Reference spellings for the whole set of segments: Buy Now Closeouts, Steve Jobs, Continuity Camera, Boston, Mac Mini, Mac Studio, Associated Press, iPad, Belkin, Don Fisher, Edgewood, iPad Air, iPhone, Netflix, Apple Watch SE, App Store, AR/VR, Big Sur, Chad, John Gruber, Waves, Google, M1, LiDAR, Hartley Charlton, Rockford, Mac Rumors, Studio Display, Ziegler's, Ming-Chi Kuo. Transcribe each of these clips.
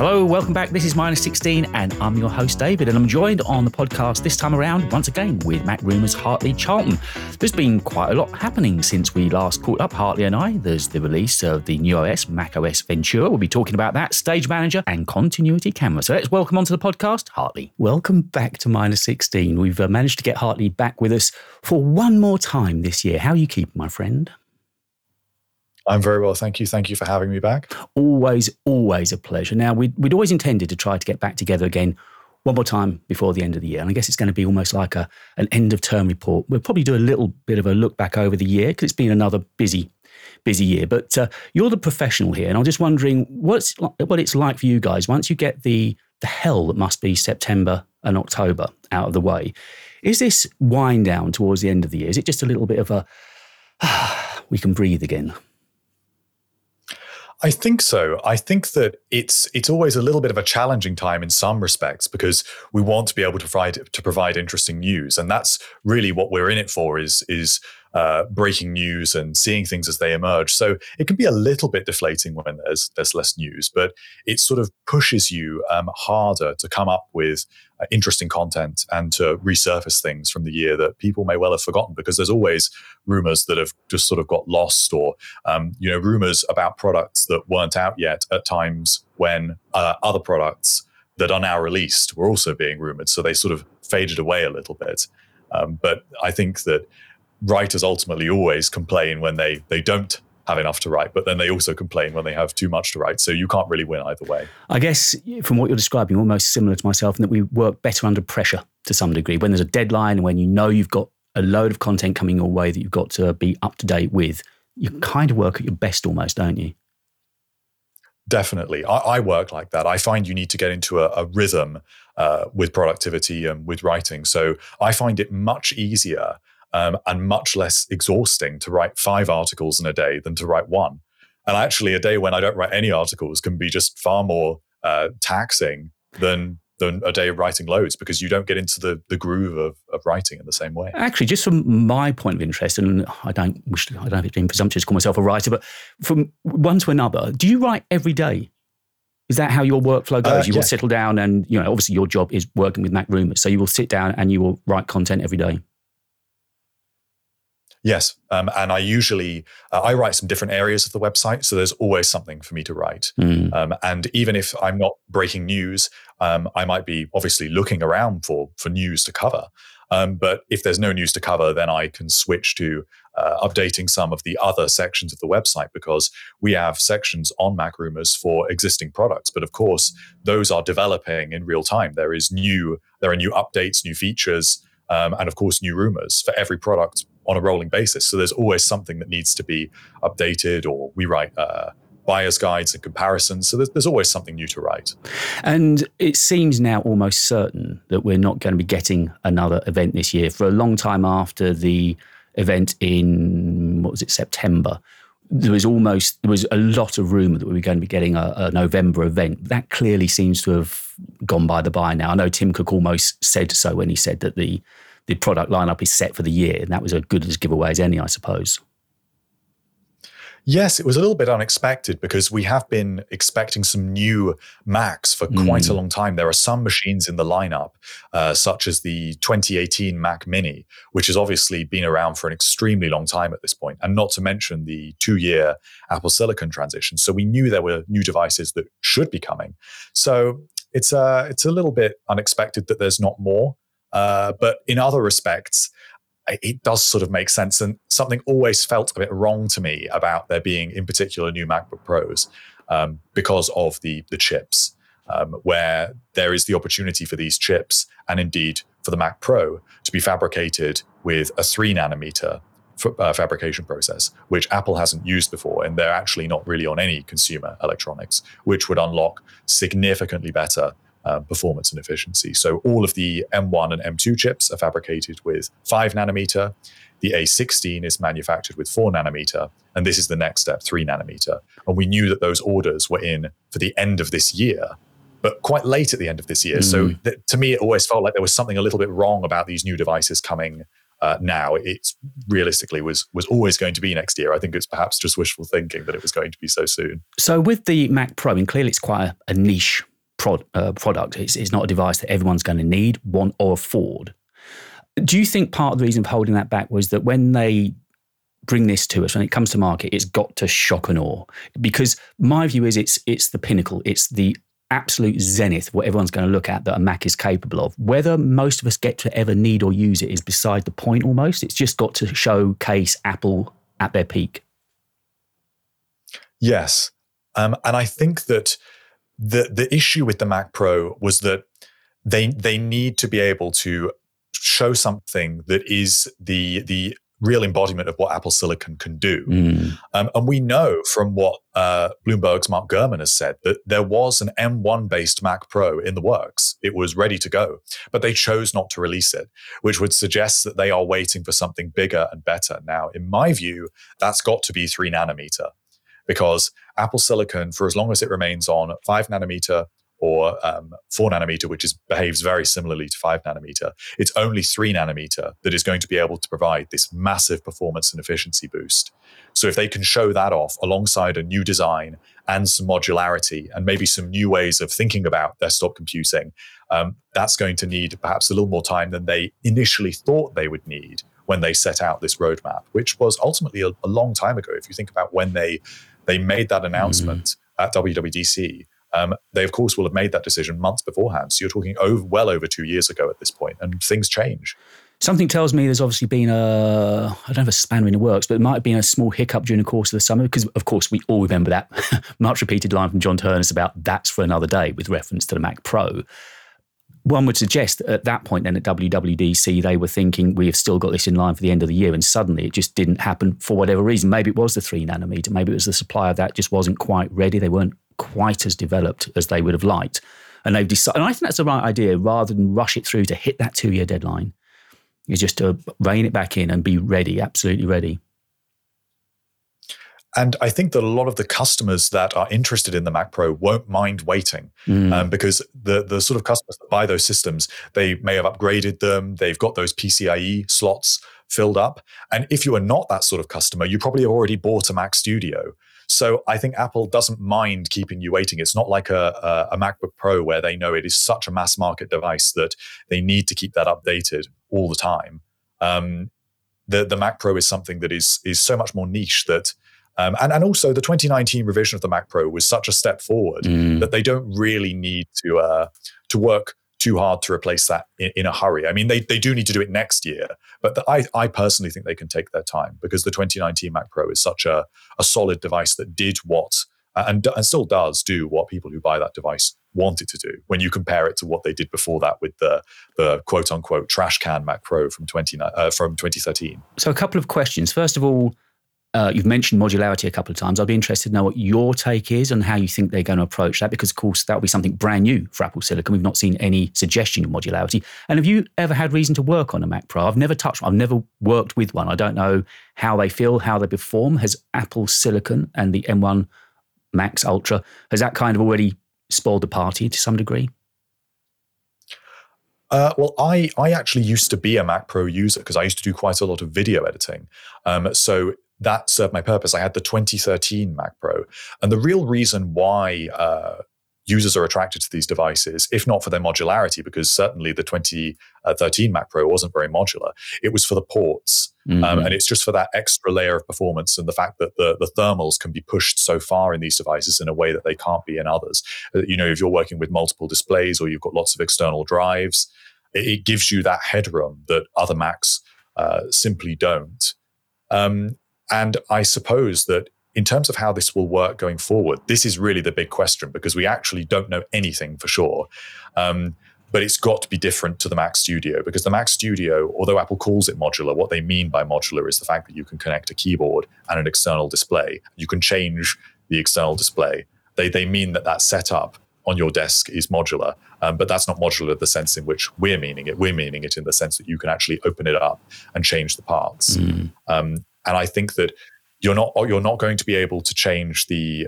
Hello, welcome back. This is Minus 16 and I'm your host David, and I'm joined on the podcast this time around once again with Mac Rumors Hartley Charlton. There's been quite a lot happening since we last caught up, Hartley and I. There's the release of the new OS, macOS Ventura. We'll be talking about that, Stage Manager and Continuity Camera. So let's welcome onto the podcast Hartley. Welcome back to Minus 16. We've managed to get Hartley back with us for one more time this year. How are you keeping, my friend? I'm very well, thank you. Thank you for having me back. Always a pleasure. Now, we'd always intended to try to get back together again one more time before the end of the year. And I guess it's going to be almost like an end-of-term report. We'll probably do a little bit of a look back over the year because it's been another busy year. But you're the professional here, and I'm just wondering what it's like for you guys once you get the hell that must be September and October out of the way. Is this wind down towards the end of the year? Is it just a little bit of a, we can breathe again? I think so. I think that it's always a little bit of a challenging time in some respects because we want to be able to provide interesting news, and that's really what we're in it for is breaking news and seeing things as they emerge. So it can be a little bit deflating when there's less news, but it sort of pushes you harder to come up with interesting content and to resurface things from the year that people may well have forgotten, because there's always rumors that have just sort of got lost, or rumors about products that weren't out yet at times when other products that are now released were also being rumored. So they sort of faded away a little bit. But I think that writers ultimately always complain when they don't have enough to write, but then they also complain when they have too much to write. So you can't really win either way. I guess from what you're describing, almost similar to myself in that we work better under pressure to some degree. When there's a deadline and when you know you've got a load of content coming your way that you've got to be up to date with, you kind of work at your best almost, don't you? Definitely. I work like that. I find you need to get into a rhythm with productivity and with writing. So I find it much easier and much less exhausting to write 5 articles in a day than to write one. And actually, a day when I don't write any articles can be just far more taxing than a day of writing loads, because you don't get into the groove of writing in the same way. Actually, just from my point of interest, and I don't have it being presumptuous to call myself a writer, but from one to another, do you write every day? Is that how your workflow goes? You will settle down and, obviously your job is working with Mac Rumors, so you will sit down and you will write content every day. Yes. And I usually, I write some different areas of the website. So there's always something for me to write. Mm. And even if I'm not breaking news, I might be obviously looking around for news to cover. But if there's no news to cover, then I can switch to updating some of the other sections of the website, because we have sections on Mac Rumors for existing products. But of course, those are developing in real time. There are new updates, new features, and of course, new rumors for every product on a rolling basis. So there's always something that needs to be updated, or we write buyer's guides and comparisons. So there's always something new to write. And it seems now almost certain that we're not going to be getting another event this year. For a long time after the event in, September, there was a lot of rumour that we were going to be getting a November event. That clearly seems to have gone by the by now. I know Tim Cook almost said so when he said that the product lineup is set for the year, and that was as good as giveaway as any, I suppose. Yes, it was a little bit unexpected because we have been expecting some new Macs for quite a long time. There are some machines in the lineup, such as the 2018 Mac Mini, which has obviously been around for an extremely long time at this point, and not to mention the 2-year Apple Silicon transition. So we knew there were new devices that should be coming. So it's a little bit unexpected that there's not more. But in other respects, it does sort of make sense. And something always felt a bit wrong to me about there being, in particular, new MacBook Pros because of the chips, where there is the opportunity for these chips, and indeed for the Mac Pro, to be fabricated with a 3-nanometer fabrication process, which Apple hasn't used before, and they're actually not really on any consumer electronics, which would unlock significantly better performance and efficiency. So all of the M1 and M2 chips are fabricated with 5 nanometer. The A16 is manufactured with 4 nanometer. And this is the next step, 3 nanometer. And we knew that those orders were in for the end of this year, but quite late at the end of this year. Mm. So to me, it always felt like there was something a little bit wrong about these new devices coming now. It realistically was always going to be next year. I think it's perhaps just wishful thinking that it was going to be so soon. So with the Mac Pro, and clearly it's quite a niche product. It's not a device that everyone's going to need, want or afford. Do you think part of the reason for holding that back was that when they bring this to us, when it comes to market, it's got to shock and awe? Because my view is it's the pinnacle. It's the absolute zenith of what everyone's going to look at that a Mac is capable of. Whether most of us get to ever need or use it is beside the point almost. It's just got to showcase Apple at their peak. Yes. And I think that the issue with the Mac Pro was that they need to be able to show something that is the real embodiment of what Apple Silicon can do. And we know from what Bloomberg's Mark Gurman has said that there was an M1-based Mac Pro in the works. It was ready to go, but they chose not to release it, which would suggest that they are waiting for something bigger and better. Now, in my view, that's got to be 3 nanometer, because Apple Silicon, for as long as it remains on 5 nanometer or 4 nanometer, which behaves very similarly to 5 nanometer, it's only 3 nanometer that is going to be able to provide this massive performance and efficiency boost. So if they can show that off alongside a new design and some modularity and maybe some new ways of thinking about desktop computing, that's going to need perhaps a little more time than they initially thought they would need when they set out this roadmap, which was ultimately a long time ago. If you think about when they made that announcement at WWDC, they, of course, will have made that decision months beforehand. So you're talking well over 2 years ago at this point, and things change. Something tells me there's obviously been a, I don't know if a spanner in the works, but it might have been a small hiccup during the course of the summer, because, of course, we all remember that much repeated line from John Turners about that's for another day with reference to the Mac Pro. One would suggest that at that point then at WWDC, they were thinking we have still got this in line for the end of the year, and suddenly it just didn't happen for whatever reason. Maybe it was the 3 nanometer, maybe it was the supplier that just wasn't quite ready. They weren't quite as developed as they would have liked. And they've decided, and I think that's the right idea, rather than rush it through to hit that 2-year deadline, is just to rein it back in and be ready, absolutely ready. And I think that a lot of the customers that are interested in the Mac Pro won't mind waiting, because the sort of customers that buy those systems, they may have upgraded them, they've got those PCIe slots filled up. And if you are not that sort of customer, you probably have already bought a Mac Studio. So I think Apple doesn't mind keeping you waiting. It's not like a MacBook Pro where they know it is such a mass market device that they need to keep that updated all the time. The Mac Pro is something that is so much more niche that, and also the 2019 revision of the Mac Pro was such a step forward that they don't really need to work too hard to replace that in a hurry. I mean, they do need to do it next year, but I personally think they can take their time, because the 2019 Mac Pro is such a solid device that did what, and still does do what people who buy that device want it to do, when you compare it to what they did before that with the quote unquote trash can Mac Pro from 2013. So a couple of questions. First of all, you've mentioned modularity a couple of times. I'd be interested to know what your take is and how you think they're going to approach that, because, of course, that will be something brand new for Apple Silicon. We've not seen any suggestion of modularity. And have you ever had reason to work on a Mac Pro? I've never touched one. I've never worked with one. I don't know how they feel, how they perform. Has Apple Silicon and the M1 Max Ultra, has that kind of already spoiled the party to some degree? Well, I actually used to be a Mac Pro user, because I used to do quite a lot of video editing. So that served my purpose. I had the 2013 Mac Pro. And the real reason why users are attracted to these devices, if not for their modularity, because certainly the 2013 Mac Pro wasn't very modular, it was for the ports. And it's just for that extra layer of performance and the fact that the thermals can be pushed so far in these devices in a way that they can't be in others. You know, if you're working with multiple displays or you've got lots of external drives, it gives you that headroom that other Macs simply don't. And I suppose that in terms of how this will work going forward, this is really the big question, because we actually don't know anything for sure. But it's got to be different to the Mac Studio, because the Mac Studio, although Apple calls it modular, what they mean by modular is the fact that you can connect a keyboard and an external display. You can change the external display. They mean that setup on your desk is modular, but that's not modular in the sense in which we're meaning it. We're meaning it in the sense that you can actually open it up and change the parts. And I think that you're not going to be able to change the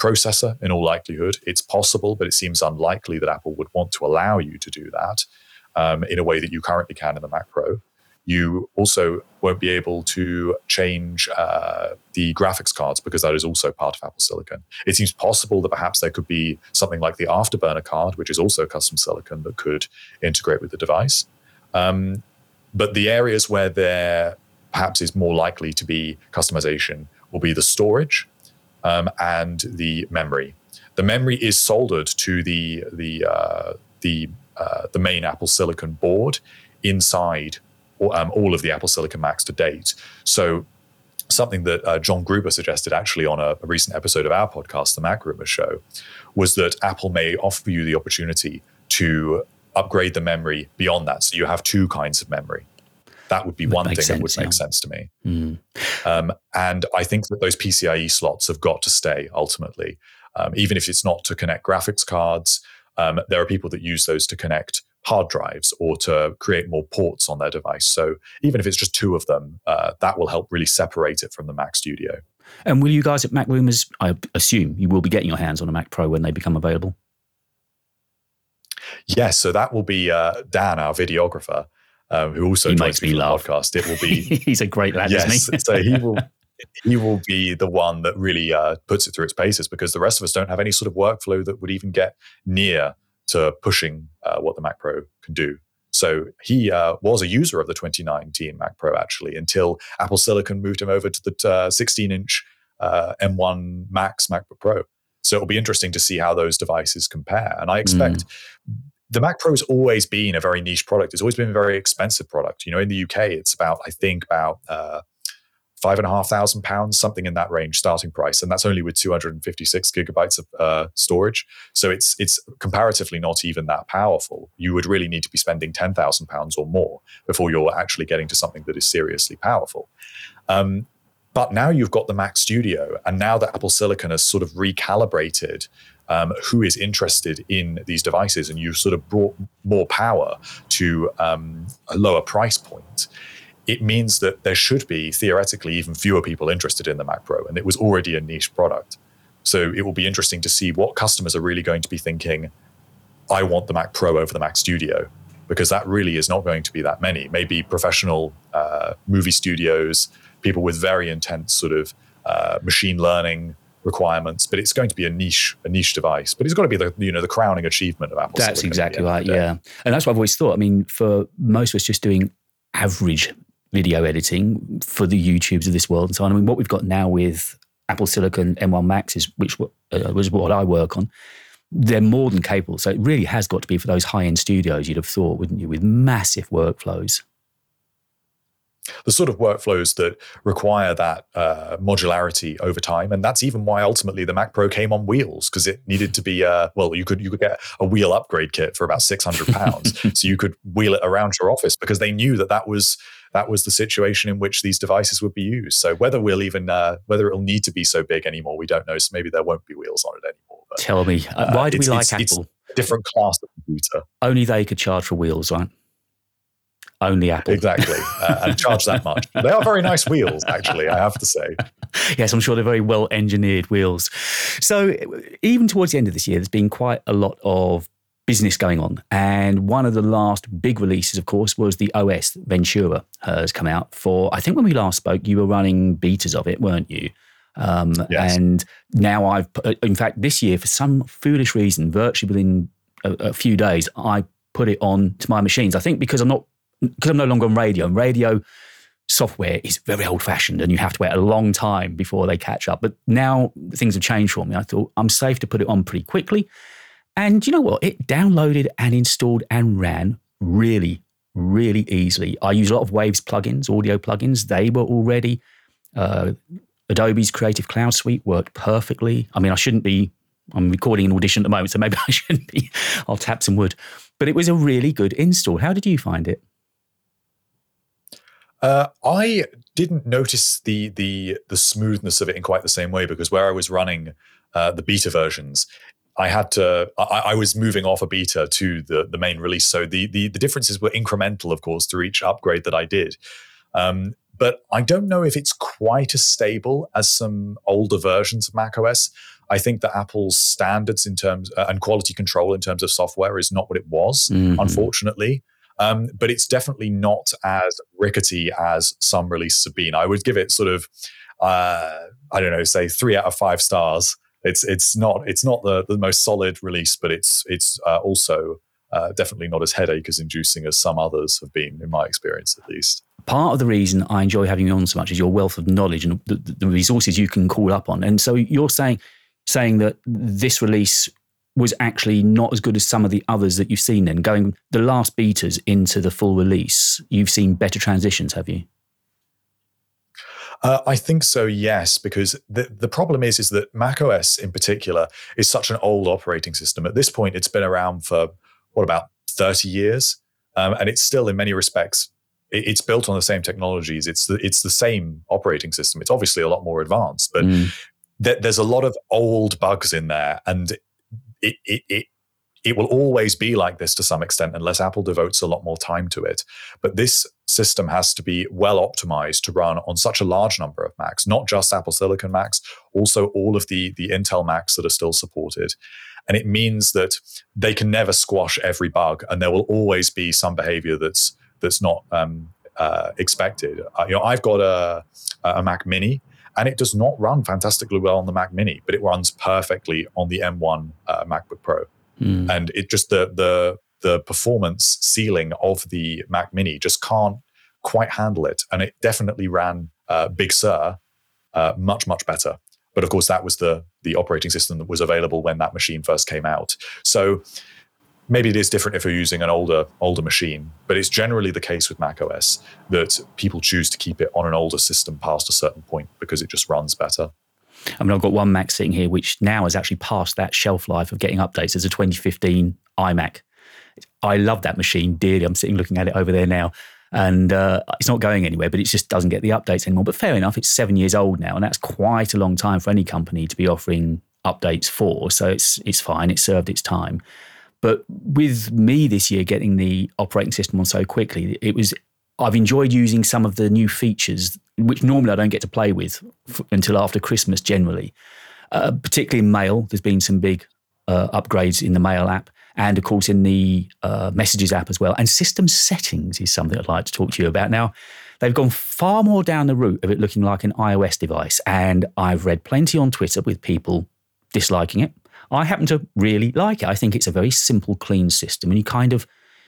processor in all likelihood. It's possible, but it seems unlikely that Apple would want to allow you to do that in a way that you currently can in the Mac Pro. You also won't be able to change the graphics cards because that is also part of Apple Silicon. It seems possible that perhaps there could be something like the Afterburner card, which is also custom silicon, that could integrate with the device. But the areas where there perhaps is more likely to be customization will be the storage and the memory. The memory is soldered to the main Apple Silicon board inside all of the Apple Silicon Macs to date. So something that John Gruber suggested actually on a recent episode of our podcast, The Mac Rumors Show, was that Apple may offer you the opportunity to upgrade the memory beyond that. So you have two kinds of memory. That would be one thing that would make sense to me. And I think that those PCIe slots have got to stay ultimately. Even if it's not to connect graphics cards, there are people that use those to connect hard drives or to create more ports on their device. So even if it's just two of them, that will help really separate it from the Mac Studio. And will you guys at Mac Rumors, I assume you will be getting your hands on a Mac Pro when they become available? Yes, yeah, so that will be Dan, our videographer, who also joins me on the podcast. It will be he's a great lad, yes, isn't he? So he will be the one that really puts it through its paces, because the rest of us don't have any sort of workflow that would even get near to pushing what the Mac Pro can do. So he was a user of the 2019 Mac Pro, actually, until Apple Silicon moved him over to the 16-inch M1 Max MacBook Pro. So it'll be interesting to see how those devices compare. And I expect the Mac Pro has always been a very niche product. It's always been a very expensive product. You know, in the UK, it's about, I think, about £5,500, something in that range starting price. And that's only with 256 gigabytes of storage. So it's comparatively not even that powerful. You would really need to be spending £10,000 or more before you're actually getting to something that is seriously powerful. But now you've got the Mac Studio, and now that Apple Silicon has sort of recalibrated who is interested in these devices, and you've sort of brought more power to a lower price point, it means that there should be, theoretically, even fewer people interested in the Mac Pro, and it was already a niche product. So it will be interesting to see what customers are really going to be thinking, I want the Mac Pro over the Mac Studio, because that really is not going to be that many. Maybe professional movie studios, people with very intense sort of machine learning requirements, but it's going to be a niche device. But it's got to be the crowning achievement of Apple. That's exactly right, yeah. And that's what I've always thought. I mean, for most of us just doing average video editing for the YouTubes of this world and so on. I mean, what we've got now with Apple Silicon M1 Max, which was what I work on, they're more than capable. So it really has got to be for those high-end studios, you'd have thought, wouldn't you, with massive workflows. The sort of workflows that require that modularity over time. And that's even why ultimately the Mac Pro came on wheels, because it needed to be, you could get a wheel upgrade kit for about £600. So you could wheel it around your office, because they knew that was the situation in which these devices would be used. So whether it'll need to be so big anymore, we don't know. So maybe there won't be wheels on it anymore. But, tell me, why do we like Apple? It's a different class of computer. Only they could charge for wheels, right? Only Apple. Exactly. And charge that much. They are very nice wheels, actually, I have to say. Yes, I'm sure they're very well-engineered wheels. So even towards the end of this year, there's been quite a lot of business going on. And one of the last big releases, of course, was the OS Ventura has come out for, I think when we last spoke, you were running betas of it, weren't you? Yes. And now in fact, this year, for some foolish reason, virtually within a few days, I put it on to my machines. I think because I'm no longer on radio, and radio software is very old-fashioned and you have to wait a long time before they catch up. But now things have changed for me. I thought I'm safe to put it on pretty quickly. And you know what? It downloaded and installed and ran really, really easily. I use a lot of Waves plugins, audio plugins. They were already. Adobe's Creative Cloud Suite worked perfectly. I mean, I'm recording an audition at the moment, so maybe I shouldn't be. I'll tap some wood. But it was a really good install. How did you find it? I didn't notice the smoothness of it in quite the same way, because where I was running the beta versions, I was moving off a beta to the main release. So the differences were incremental, of course, to each upgrade that I did. But I don't know if it's quite as stable as some older versions of macOS. I think that Apple's standards in terms and quality control in terms of software is not what it was, unfortunately. But it's definitely not as rickety as some releases have been. I would give it sort of, I don't know, say 3 out of 5 stars. It's not the most solid release, but it's also definitely not as headache as inducing as some others have been, in my experience at least. Part of the reason I enjoy having you on so much is your wealth of knowledge and the resources you can call up on. And so you're saying that this release was actually not as good as some of the others that you've seen then, going the last beaters into the full release. You've seen better transitions, have you? I think so, yes, because the problem is that macOS in particular is such an old operating system. At this point, it's been around for, about 30 years? And it's still, in many respects, it's built on the same technologies. It's the same operating system. It's obviously a lot more advanced, but there's a lot of old bugs in there, and it will always be like this to some extent unless Apple devotes a lot more time to it. But this system has to be well optimized to run on such a large number of Macs, not just Apple Silicon Macs, also all of the Intel Macs that are still supported. And it means that they can never squash every bug, and there will always be some behavior that's not expected. I've got a Mac Mini, and it does not run fantastically well on the Mac Mini, but it runs perfectly on the M1 MacBook Pro. And it just the performance ceiling of the Mac Mini just can't quite handle it. And it definitely ran Big Sur much, much better. But of course, that was the operating system that was available when that machine first came out. So maybe it is different if you're using an older machine, but it's generally the case with macOS that people choose to keep it on an older system past a certain point because it just runs better. I mean, I've got one Mac sitting here, which now has actually passed that shelf life of getting updates. It's a 2015 iMac. I love that machine dearly. I'm sitting looking at it over there now. And it's not going anywhere, but it just doesn't get the updates anymore. But fair enough, it's 7 years old now, and that's quite a long time for any company to be offering updates for. So it's fine. It served its time. But with me this year getting the operating system on so quickly, I've enjoyed using some of the new features, which normally I don't get to play with until after Christmas generally, particularly in Mail. There's been some big upgrades in the Mail app and, of course, in the Messages app as well. And System Settings is something I'd like to talk to you about. Now, they've gone far more down the route of it looking like an iOS device, and I've read plenty on Twitter with people disliking it. I happen to really like it. I think it's a very simple, clean system, and you kind of,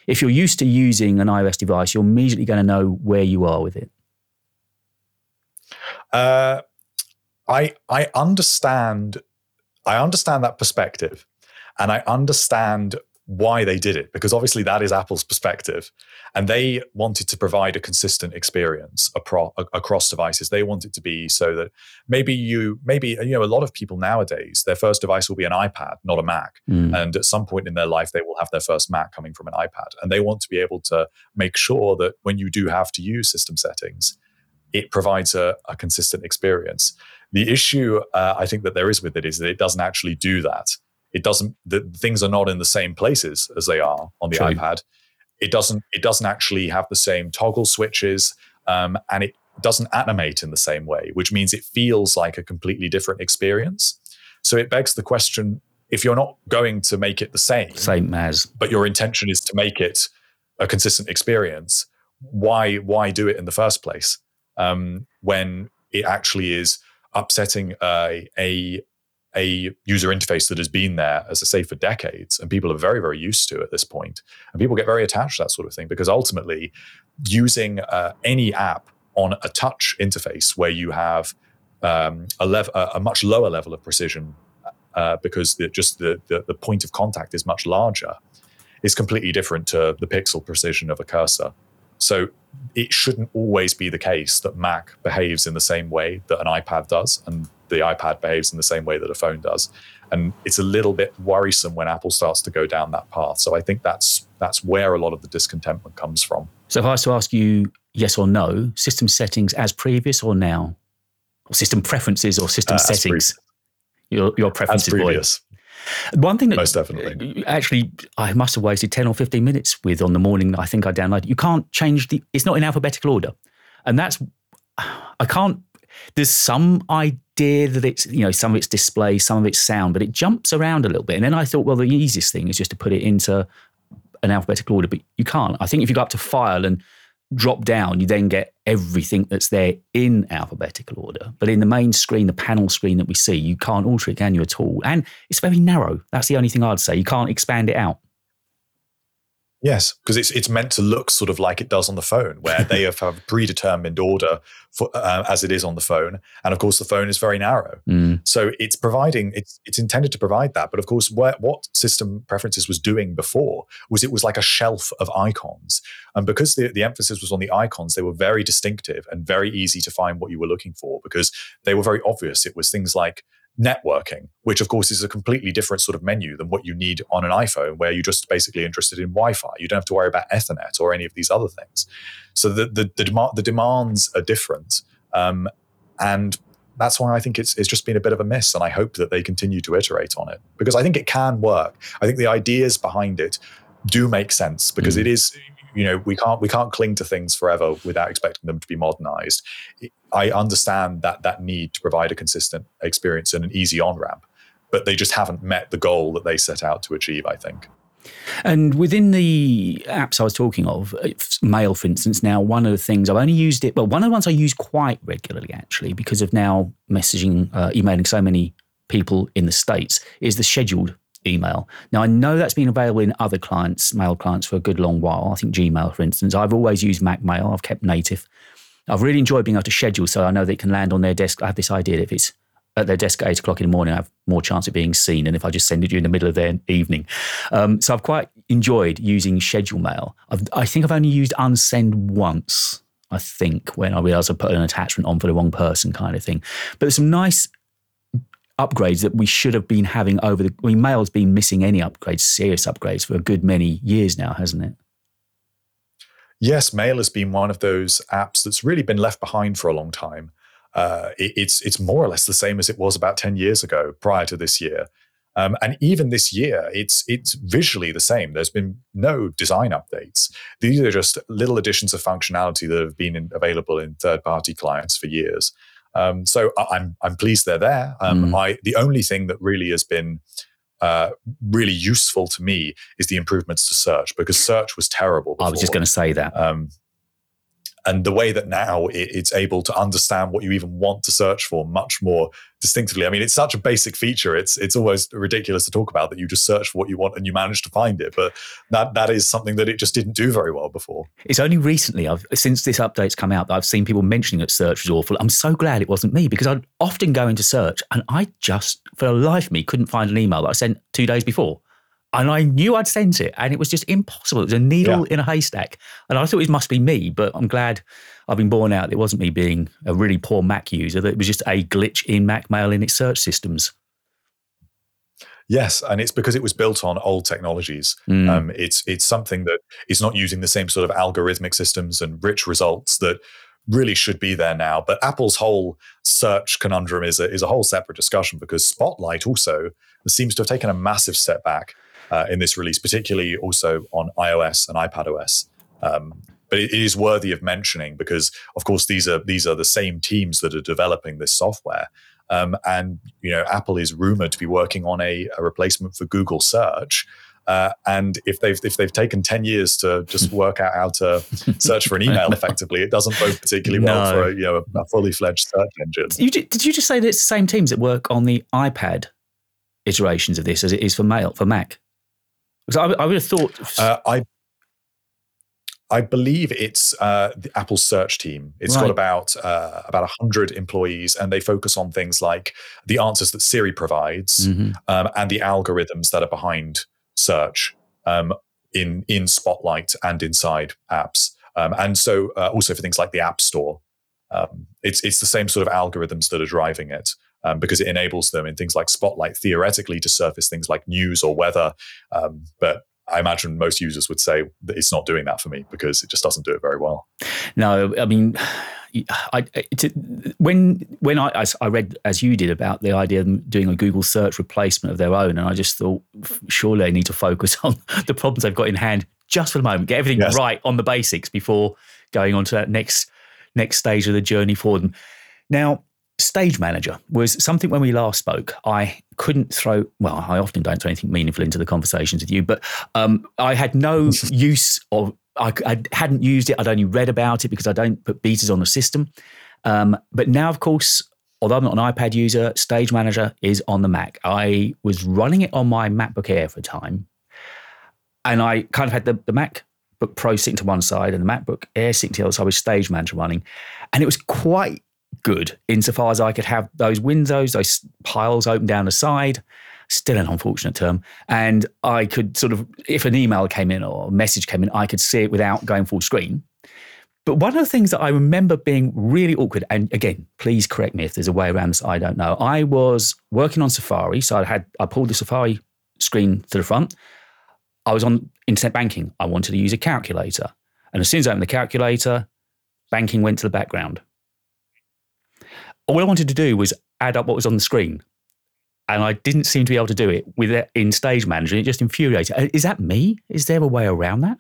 if you're used to using an iOS device, you're immediately going to know where you are with it. I understand that perspective, and I understand why they did it, because obviously that is Apple's perspective, and they wanted to provide a consistent experience across devices. They want it to be so that maybe a lot of people nowadays, their first device will be an iPad, not a Mac. And at some point in their life, they will have their first Mac coming from an iPad, and they want to be able to make sure that when you do have to use System Settings, it provides a consistent experience. The issue I think that there is with it is that it doesn't actually do that. The things are not in the same places as they are on the iPad. It doesn't actually have the same toggle switches, and it doesn't animate in the same way, which means it feels like a completely different experience. So it begs the question, if you're not going to make it the same as, but your intention is to make it a consistent experience, why do it in the first place? When it actually is upsetting a user interface that has been there, as I say, for decades, and people are very, very used to at this point. And people get very attached to that sort of thing, because ultimately using any app on a touch interface where you have a much lower level of precision because the point of contact is much larger, is completely different to the pixel precision of a cursor. So it shouldn't always be the case that Mac behaves in the same way that an iPad does, and the iPad behaves in the same way that a phone does. And it's a little bit worrisome when Apple starts to go down that path. So I think that's where a lot of the discontentment comes from. So if I was to ask you yes or no, System Settings as previous or now? Or System Preferences or System Settings? Your preferences, boy. One thing that most definitely, actually, I must have wasted 10 or 15 minutes with on the morning that I think I downloaded. You can't change it's not in alphabetical order. And there's some idea that it's, some of it's display, some of it's sound, but it jumps around a little bit. And then I thought, well, the easiest thing is just to put it into an alphabetical order, but you can't. I think if you go up to File and drop down, you then get everything that's there in alphabetical order. But in the main screen, the panel screen that we see, you can't alter it, can you, at all? And it's very narrow. That's the only thing I'd say. You can't expand it out. Yes, because it's meant to look sort of like it does on the phone, where they have a predetermined order for, as it is on the phone. And of course, the phone is very narrow. Mm. So it's providing, it's intended to provide that. But of course, what System Preferences was doing before was it was like a shelf of icons. And because the emphasis was on the icons, they were very distinctive and very easy to find what you were looking for because they were very obvious. It was things like networking, which of course is a completely different sort of menu than what you need on an iPhone, where you're just basically interested in Wi-Fi. You don't have to worry about Ethernet or any of these other things. So the demands are different. And that's why I think it's just been a bit of a miss. And I hope that they continue to iterate on it because I think it can work. I think the ideas behind it do make sense because it is, you know, we can't cling to things forever without expecting them to be modernized. I understand that need to provide a consistent experience and an easy on-ramp, but they just haven't met the goal that they set out to achieve, I think. And within the apps I was talking of, Mail, for instance, now one of the things I've only used it, well, one of the ones I use quite regularly, actually, because of now messaging, emailing so many people in the States, is the scheduled email. Now, I know that's been available in other clients, Mail clients, for a good long while. I think Gmail, for instance. I've always used Mac Mail. I've kept native. I've really enjoyed being able to schedule, so I know that it can land on their desk. I have this idea that if it's at their desk at 8 o'clock in the morning, I have more chance of being seen than if I just send it to you in the middle of their evening. So I've quite enjoyed using schedule mail. I think I've only used unsend once, I think, when I realised I put an attachment on for the wrong person kind of thing. But there's some nice upgrades that we should have been having over the... I mean, Mail's been missing any upgrades, serious upgrades, for a good many years now, hasn't it? Yes, Mail has been one of those apps that's really been left behind for a long time. It's more or less the same as it was about 10 years ago, prior to this year. And even this year, it's visually the same. There's been no design updates. These are just little additions of functionality that have been available in third-party clients for years. So I'm pleased they're there. The only thing that really has been really useful to me is the improvements to search, because search was terrible before. I was just going to say that. And the way that now it's able to understand what you even want to search for much more distinctively. I mean, it's such a basic feature. It's almost ridiculous to talk about that you just search for what you want and you manage to find it. But that is something that it just didn't do very well before. It's only recently, since this update's come out, that I've seen people mentioning that search is awful. I'm so glad it wasn't me, because I'd often go into search and I just, for the life of me, couldn't find an email that I sent 2 days before. And I knew I'd sent it, and it was just impossible. It was a needle in a haystack. And I thought it must be me, but I'm glad I've been borne out. It wasn't me being a really poor Mac user. That it was just a glitch in Mac Mail in its search systems. Yes, and it's because it was built on old technologies. It's something that is not using the same sort of algorithmic systems and rich results that really should be there now. But Apple's whole search conundrum is a whole separate discussion, because Spotlight also seems to have taken a massive step back in this release, particularly also on iOS and iPadOS. But it is worthy of mentioning because, of course, these are the same teams that are developing this software. And, you know, Apple is rumored to be working on a replacement for Google Search. And if they've taken 10 years to just work out how to search for an email effectively, it doesn't bode particularly well for a fully fledged search engine. Did you just say that it's the same teams that work on the iPad iterations of this as it is for Mail, for Mac? Because I would have thought... I believe it's the Apple search team. It's got about 100 employees, and they focus on things like the answers that Siri provides and the algorithms that are behind search in Spotlight and inside apps. And so also for things like the App Store, it's the same sort of algorithms that are driving it. Because it enables them in things like Spotlight, theoretically, to surface things like news or weather. But I imagine most users would say that it's not doing that for me, because it just doesn't do it very well. No, I mean, when I read, as you did, about the idea of them doing a Google search replacement of their own, and I just thought, surely they need to focus on the problems they've got in hand just for the moment, get everything right on the basics before going on to that next stage of the journey for them. Now, Stage Manager was something when we last spoke, I couldn't throw, well, I often don't throw anything meaningful into the conversations with you, but I had no use of, I hadn't used it. I'd only read about it because I don't put betas on the system. But now, of course, although I'm not an iPad user, Stage Manager is on the Mac. I was running it on my MacBook Air for a time, and I kind of had the MacBook Pro sitting to one side and the MacBook Air sitting to the other side with Stage Manager running, and it was quite good insofar as I could have those windows, those piles open down the side, still an unfortunate term, and I could sort of, if an email came in or a message came in, I could see it without going full screen. But one of the things that I remember being really awkward, and again, please correct me if there's a way around this, I don't know. I was working on Safari, so I pulled the Safari screen to the front. I was on internet banking. I wanted to use a calculator. And as soon as I opened the calculator, banking went to the background. All I wanted to do was add up what was on the screen. And I didn't seem to be able to do it with it in Stage Manager. It just infuriated. Is that me? Is there a way around that?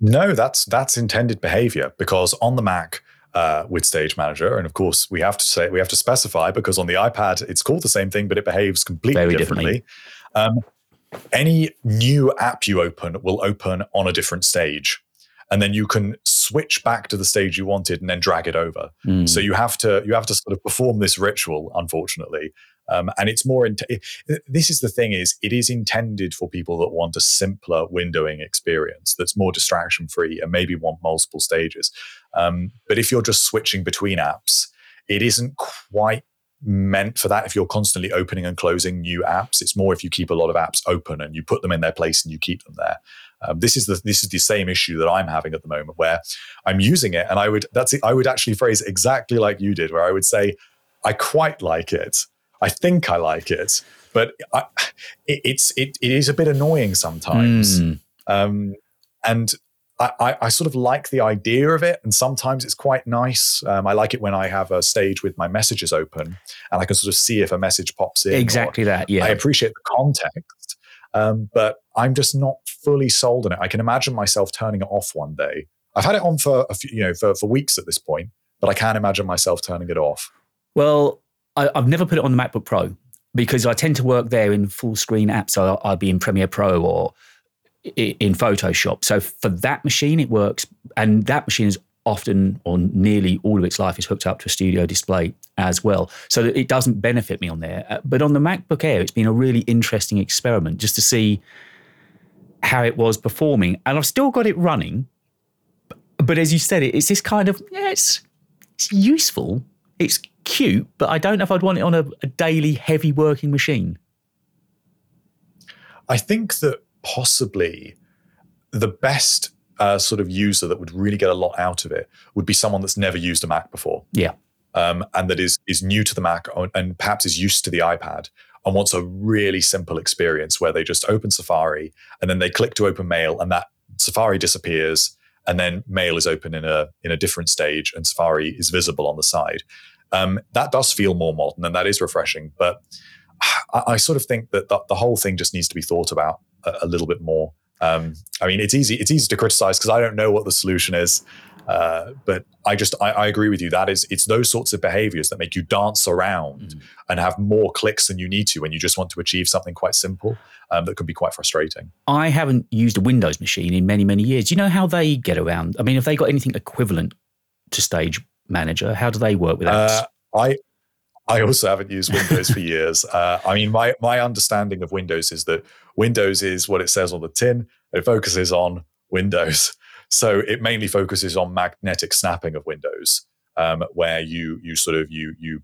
No, that's intended behavior, because on the Mac with Stage Manager, and of course we have to specify because on the iPad it's called the same thing, but it behaves completely differently. Any new app you open will open on a different stage. And then you can switch back to the stage you wanted and then drag it over. Mm. So you have to sort of perform this ritual, unfortunately. And it's more, this is the thing, is it is intended for people that want a simpler windowing experience that's more distraction free and maybe want multiple stages. But if you're just switching between apps, it isn't quite meant for that. If you're constantly opening and closing new apps, it's more if you keep a lot of apps open and you put them in their place and you keep them there. This is the same issue that I'm having at the moment, where I'm using it, and I would actually phrase exactly like you did, where I would say, I quite like it. I think I like it, but it is a bit annoying sometimes. Mm. And I sort of like the idea of it, and sometimes it's quite nice. I like it when I have a stage with my messages open and I can sort of see if a message pops in. Exactly that, yeah. I appreciate the context, but I'm just not fully sold on it. I can imagine myself turning it off one day. I've had it on for a few, for weeks at this point, but I can't imagine myself turning it off. Well, I've never put it on the MacBook Pro because I tend to work there in full screen apps. So I'll be in Premiere Pro or in Photoshop. So for that machine, it works. And that machine is often, or nearly all of its life, is hooked up to a Studio Display as well. So that it doesn't benefit me on there. But on the MacBook Air, it's been a really interesting experiment just to see how it was performing. And I've still got it running. But as you said, it's this kind of, it's useful. It's cute, but I don't know if I'd want it on a daily heavy working machine. I think that possibly the best sort of user that would really get a lot out of it would be someone that's never used a Mac before. Yeah. And that is new to the Mac and perhaps is used to the iPad and wants a really simple experience where they just open Safari and then they click to open Mail and that Safari disappears and then Mail is open in a different stage and Safari is visible on the side. That does feel more modern and that is refreshing, but I sort of think that the whole thing just needs to be thought about a little bit more. I mean, it's easy to criticize because I don't know what the solution is, but I agree with you. That is, it's those sorts of behaviors that make you dance around and have more clicks than you need to when you just want to achieve something quite simple that can be quite frustrating. I haven't used a Windows machine in many, many years. Do you know how they get around? I mean, have they got anything equivalent to Stage Manager? How do they work with apps? I also haven't used Windows for years. I mean, my understanding of Windows is that Windows is what it says on the tin. It focuses on Windows. So it mainly focuses on magnetic snapping of Windows, where you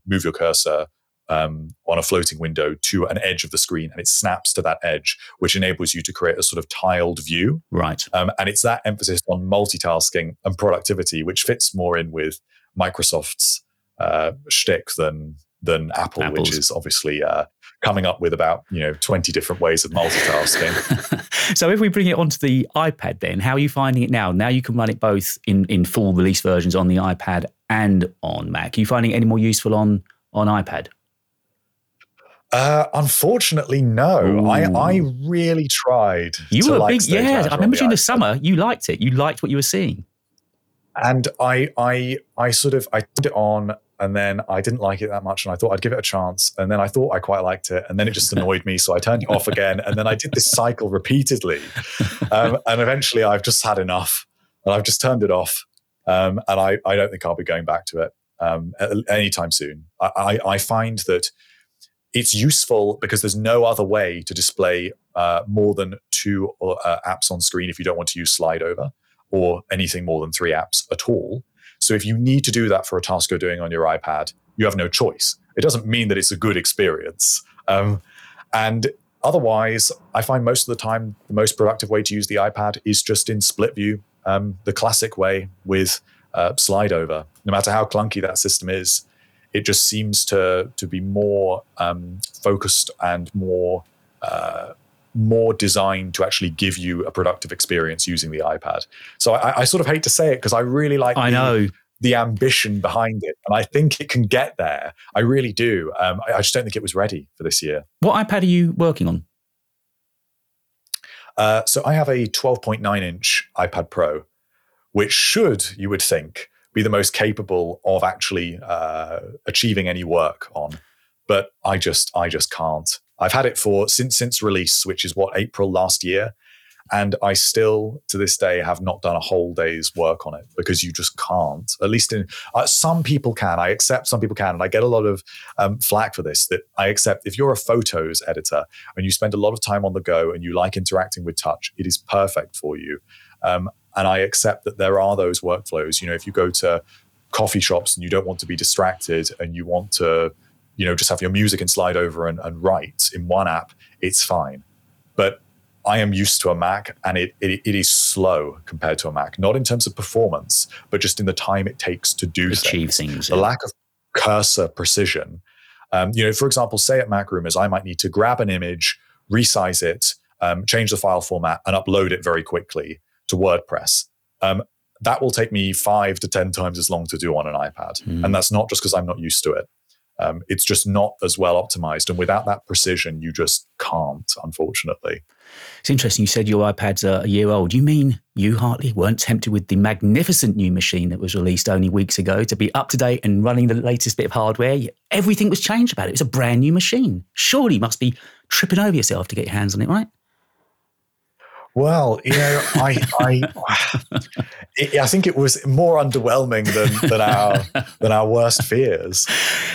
move your cursor on a floating window to an edge of the screen and it snaps to that edge, which enables you to create a sort of tiled view. Right. And it's that emphasis on multitasking and productivity, which fits more in with Microsoft's shtick than Apple's, which is obviously coming up with about 20 different ways of multitasking. So if we bring it onto the iPad then, how are you finding it now? Now you can run it both in full release versions on the iPad and on Mac. Are you finding it any more useful on iPad? Unfortunately, no. I really tried. You were I remember during the summer, you liked it. You liked what you were seeing. And I sort of, I turned it on And then I didn't like it that much, and I thought I'd give it a chance. And then I thought I quite liked it, and then it just annoyed me, so I turned it off again. And then I did this cycle repeatedly. And eventually I've just had enough, and I've just turned it off. And I don't think I'll be going back to it anytime soon. I find that it's useful because there's no other way to display more than two apps on screen if you don't want to use slide over, or anything more than three apps at all. So if you need to do that for a task you're doing on your iPad, you have no choice. It doesn't mean that it's a good experience. And otherwise, I find most of the time, the most productive way to use the iPad is just in split view, the classic way with slide over. No matter how clunky that system is, it just seems to be more focused and more designed to actually give you a productive experience using the iPad. So I sort of hate to say it because I really like the ambition behind it. And I think it can get there. I really do. I just don't think it was ready for this year. What iPad are you working on? So I have a 12.9-inch iPad Pro, which should, you would think, be the most capable of actually achieving any work on. But I just can't. I've had it for since release, which is April last year. And I still, to this day, have not done a whole day's work on it because you just can't. At least some people can. I accept some people can. And I get a lot of flack for this, that I accept if you're a photos editor and you spend a lot of time on the go and you like interacting with touch, it is perfect for you. And I accept that there are those workflows. You know, if you go to coffee shops and you don't want to be distracted and you want to, just have your music and slide over and write in one app, it's fine. But I am used to a Mac, and it is slow compared to a Mac, not in terms of performance, but just in the time it takes to achieve things. The lack of cursor precision. For example, say at Mac Rumors, I might need to grab an image, resize it, change the file format, and upload it very quickly to WordPress. That will take me 5 to 10 times as long to do on an iPad. Mm. And that's not just because I'm not used to it. It's just not as well optimized. And without that precision, you just can't, unfortunately. It's interesting. You said your iPad's a year old. You mean you, Hartley, weren't tempted with the magnificent new machine that was released only weeks ago to be up to date and running the latest bit of hardware? Everything was changed about it. It was a brand new machine. Surely you must be tripping over yourself to get your hands on it, right? Well, I think it was more underwhelming than our worst fears.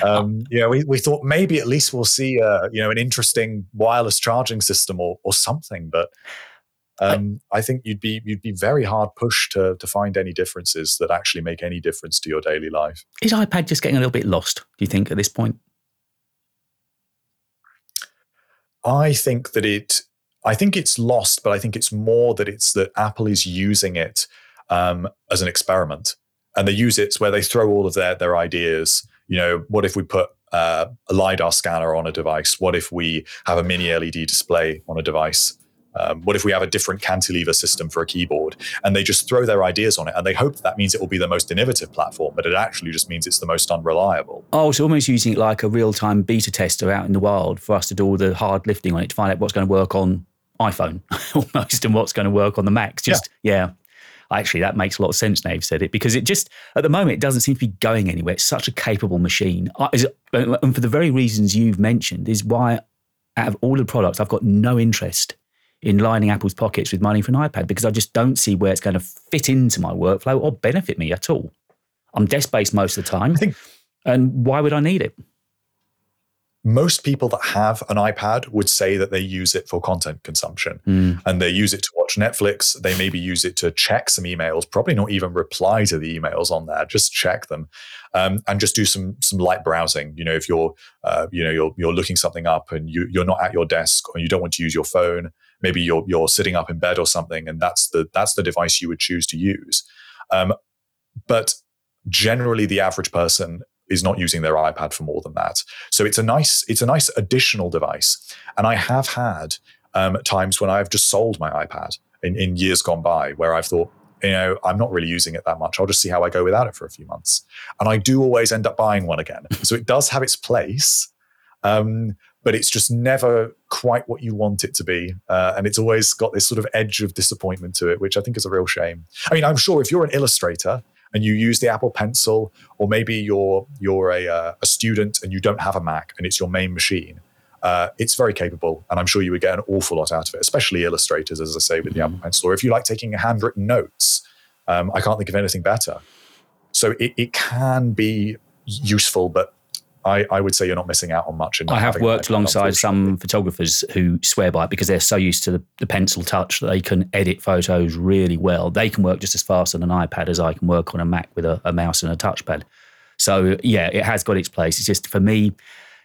We thought maybe at least we'll see an interesting wireless charging system or something, but I think you'd be very hard pushed to find any differences that actually make any difference to your daily life. Is iPad just getting a little bit lost, do you think, at this point? I think it's lost, but I think it's more that Apple is using it as an experiment. And they use it where they throw all of their ideas. What if we put a LiDAR scanner on a device? What if we have a mini LED display on a device? What if we have a different cantilever system for a keyboard? And they just throw their ideas on it, and they hope that means it will be the most innovative platform, but it actually just means it's the most unreliable. Oh, so almost using it like a real-time beta tester out in the wild for us to do all the hard lifting on it to find out what's going to work on iPhone almost and what's going to work on the Macs. Actually, that makes a lot of sense now you've said it, because it just at the moment it doesn't seem to be going anywhere. It's such a capable machine, and for the very reasons you've mentioned is why out of all the products I've got no interest in lining Apple's pockets with money for an iPad, because I just don't see where it's going to fit into my workflow or benefit me at all. I'm desk-based most of the time, and why would I need it? Most people that have an iPad would say that they use it for content consumption, and they use it to watch Netflix. They maybe use it to check some emails, probably not even reply to the emails on there, just check them, and just do some light browsing. If you're looking something up and you're not at your desk or you don't want to use your phone, maybe you're sitting up in bed or something, and that's the device you would choose to use. But generally, the average person is not using their iPad for more than that. So it's a nice additional device. And I have had times when I've just sold my iPad in years gone by, where I've thought, I'm not really using it that much. I'll just see how I go without it for a few months. And I do always end up buying one again. So it does have its place, but it's just never quite what you want it to be. And it's always got this sort of edge of disappointment to it, which I think is a real shame. I mean, I'm sure if you're an illustrator and you use the Apple Pencil, or maybe you're a student and you don't have a Mac and it's your main machine, it's very capable, and I'm sure you would get an awful lot out of it, especially illustrators, as I say, with the Apple Pencil. Or if you like taking handwritten notes, I can't think of anything better. So it can be useful, but I would say you're not missing out on much. I have worked alongside some photographers who swear by it because they're so used to the pencil touch that they can edit photos really well. They can work just as fast on an iPad as I can work on a Mac with a mouse and a touchpad. So yeah, it has got its place. It's just for me,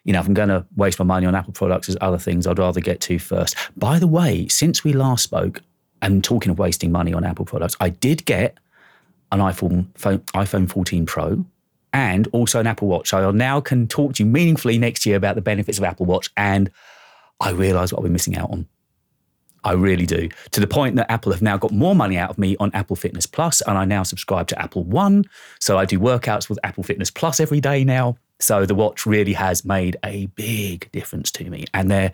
you know, if I'm going to waste my money on Apple products as other things, I'd rather get to first. By the way, since we last spoke, and talking of wasting money on Apple products, I did get an iPhone 14 Pro and also an Apple Watch. So I now can talk to you meaningfully next year about the benefits of Apple Watch, and I realise what I've been missing out on. I really do. To the point that Apple have now got more money out of me on Apple Fitness Plus, and I now subscribe to Apple One. So I do workouts with Apple Fitness Plus every day now. So the watch really has made a big difference to me. And I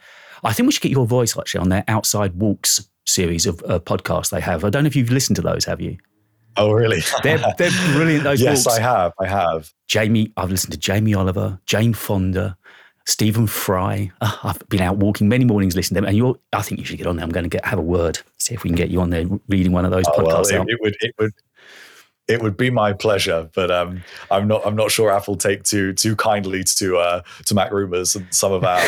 think we should get your voice actually on their Outside Walks series of podcasts they have. I don't know if you've listened to those, have you? Oh, really? They're brilliant, those yes, walks. Yes, I have. I've listened to Jamie Oliver, Jane Fonda, Stephen Fry. I've been out walking many mornings listening to them. And I think you should get on there. I'm going to have a word, see if we can get you on there reading one of those podcasts. Well, it would be my pleasure, but I'm not sure Apple take too kindly to Mac Rumors and some of our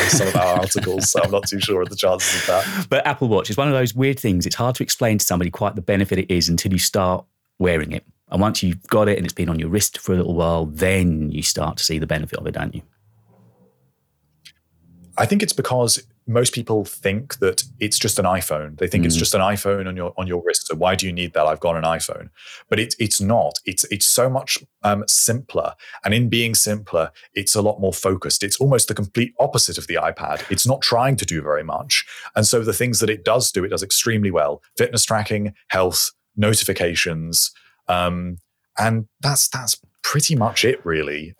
articles. So I'm not too sure of the chances of that. But Apple Watch is one of those weird things. It's hard to explain to somebody quite the benefit it is until you start wearing it. And once you've got it and it's been on your wrist for a little while, then you start to see the benefit of it, don't you? I think it's because most people think that it's just an iPhone. They think it's just an iPhone on your wrist. So why do you need that? I've got an iPhone. But it's not. It's so much simpler. And in being simpler, it's a lot more focused. It's almost the complete opposite of the iPad. It's not trying to do very much. And so the things that it does do, it does extremely well. Fitness tracking, health, notifications. And that's pretty much it, really.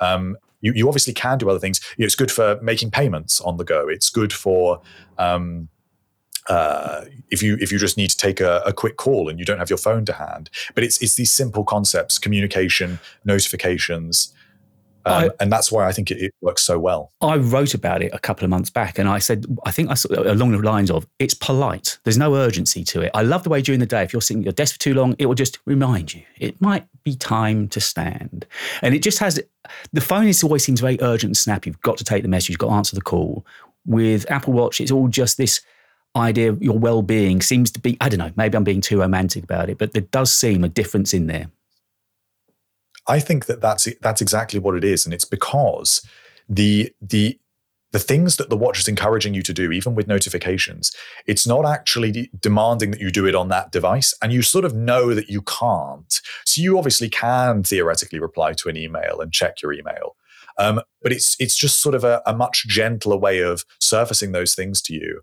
You obviously can do other things. It's good for making payments on the go. It's good for if you just need to take a quick call and you don't have your phone to hand. But it's these simple concepts: communication, notifications, and that's why I think it works so well. I wrote about it a couple of months back, and I said I think I saw along the lines of it's polite. There's no urgency to it. I love the way during the day, if you're sitting at your desk for too long, it will just remind you it might be time to stand, and it just has. The phone always seems very urgent and snap. You've got to take the message. You've got to answer the call. With Apple Watch, it's all just this idea of your well-being seems to be, I don't know, maybe I'm being too romantic about it, but there does seem a difference in there. I think that's exactly what it is. And it's because the things that the watch is encouraging you to do, even with notifications, it's not actually demanding that you do it on that device. And you sort of know that you can't. So you obviously can theoretically reply to an email and check your email. But it's just sort of a much gentler way of surfacing those things to you.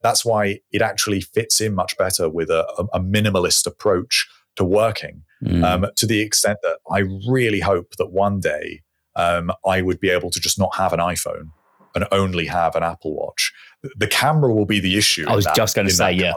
That's why it actually fits in much better with a minimalist approach to working, to the extent that I really hope that one day I would be able to just not have an iPhone and only have an Apple Watch. The camera will be the issue. I was just going to say, yeah.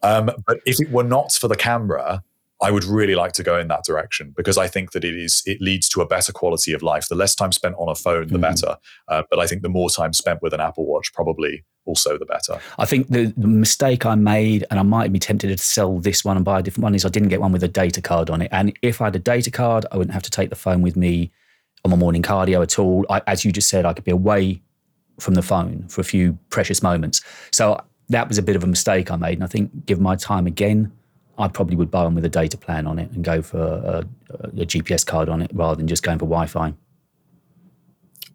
But if it were not for the camera, I would really like to go in that direction, because I think that it leads to a better quality of life. The less time spent on a phone, the better. But I think the more time spent with an Apple Watch, probably also the better. I think the mistake I made, and I might be tempted to sell this one and buy a different one, is I didn't get one with a data card on it. And if I had a data card, I wouldn't have to take the phone with me on my morning cardio at all. As you just said, I could be away from the phone for a few precious moments. So that was a bit of a mistake I made. And I think given my time again, I probably would buy one with a data plan on it and go for a GPS card on it rather than just going for Wi-Fi.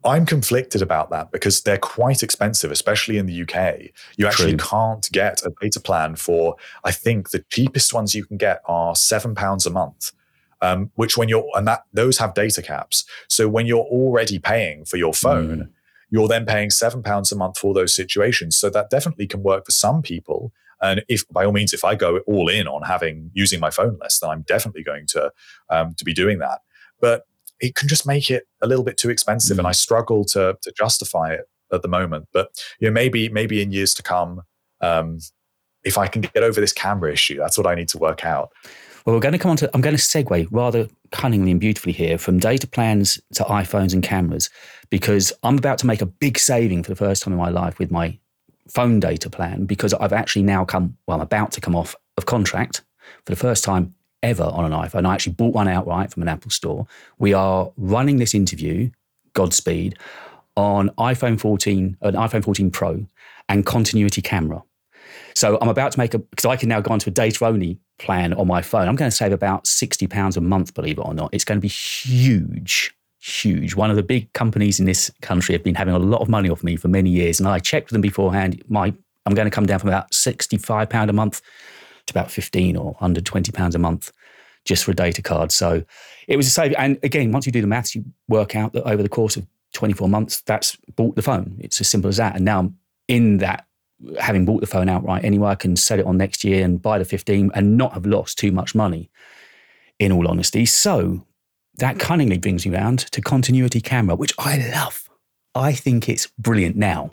I'm conflicted about that because they're quite expensive, especially in the UK. You actually can't get a data plan for, I think the cheapest ones you can get are £7 a month. Which when you're, and that those have data caps. So when you're already paying for your phone, you're then paying £7 a month for those situations. So that definitely can work for some people. And if, by all means, if I go all in on using my phone less, then I'm definitely going to be doing that. But it can just make it a little bit too expensive, and I struggle to justify it at the moment. But you know, maybe in years to come, if I can get over this camera issue, that's what I need to work out. Well, we're going to come on to, I'm going to segue rather cunningly and beautifully here from data plans to iPhones and cameras, because I'm about to make a big saving for the first time in my life with my phone data plan, because I've actually now come, well, I'm about to come off of contract for the first time ever on an iPhone. I actually bought one outright from an Apple store. We are running this interview, Godspeed, on iPhone 14, an iPhone 14 Pro and Continuity Camera. So I'm about to make a, because I can now go onto a data-only plan on my phone. I'm going to save about £60 a month, believe it or not. It's going to be huge, huge. One of the big companies in this country have been having a lot of money off me for many years, and I checked with them beforehand. I'm going to come down from about £65 a month to about 15 or under £20 a month just for a data card. So it was a saving. And again, once you do the maths, you work out that over the course of 24 months, that's bought the phone. It's as simple as that. And now I'm in that, having bought the phone outright anyway, I can sell it on next year and buy the 15 and not have lost too much money, in all honesty. So that cunningly brings me round to Continuity Camera, which I love. I think it's brilliant now.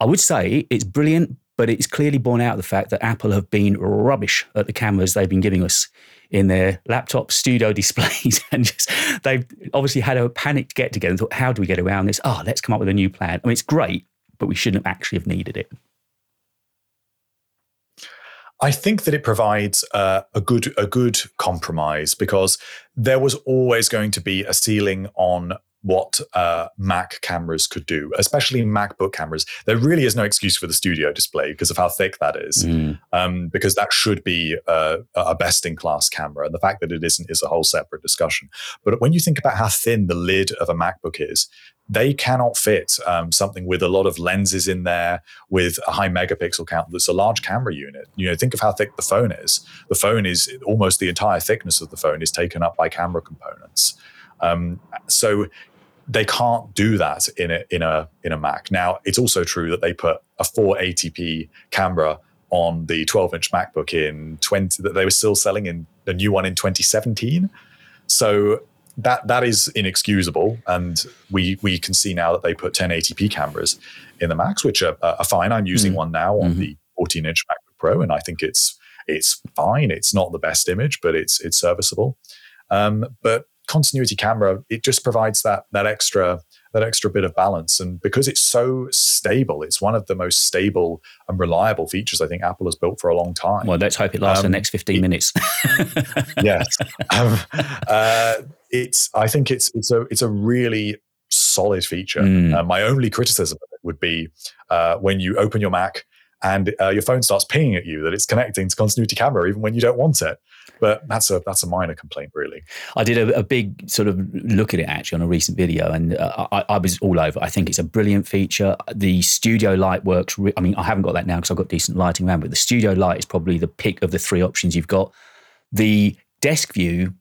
I would say it's brilliant, but it's clearly borne out of the fact that Apple have been rubbish at the cameras they've been giving us in their laptop studio displays. And just, they've obviously had a panicked get-together and thought, how do we get around this? Oh, let's come up with a new plan. I mean, it's great, but we shouldn't actually have needed it. I think that it provides a good compromise, because there was always going to be a ceiling on what Mac cameras could do, especially MacBook cameras. There really is no excuse for the studio display because of how thick that is, because that should be a best-in-class camera. And the fact that it isn't is a whole separate discussion. But when you think about how thin the lid of a MacBook is, they cannot fit something with a lot of lenses in there, with a high megapixel count. That's a large camera unit. You know, think of how thick the phone is. The phone is almost the entire thickness of the phone is taken up by camera components. So they can't do that in a Mac. Now, it's also true that they put a 480p camera on the 12-inch MacBook that they were still selling in the new one in 2017. So that is inexcusable, and we can see now that they put 1080p cameras in the Macs, which are fine. I'm using one now on the 14-inch MacBook Pro, and I think it's fine. It's not the best image, but it's serviceable. But Continuity Camera, it just provides that extra bit of balance, and because it's so stable, it's one of the most stable and reliable features I think Apple has built for a long time. Well, let's hope it lasts the next 15 minutes. Yes. I think it's a really solid feature. My only criticism of it would be when you open your Mac and your phone starts pinging at you that it's connecting to Continuity Camera even when you don't want it. But that's a minor complaint, really. I did a big sort of look at it actually on a recent video, and I was all over. I think it's a brilliant feature. The studio light works. I mean, I haven't got that now because I've got decent lighting around, but the studio light is probably the pick of the three options you've got. The desk view,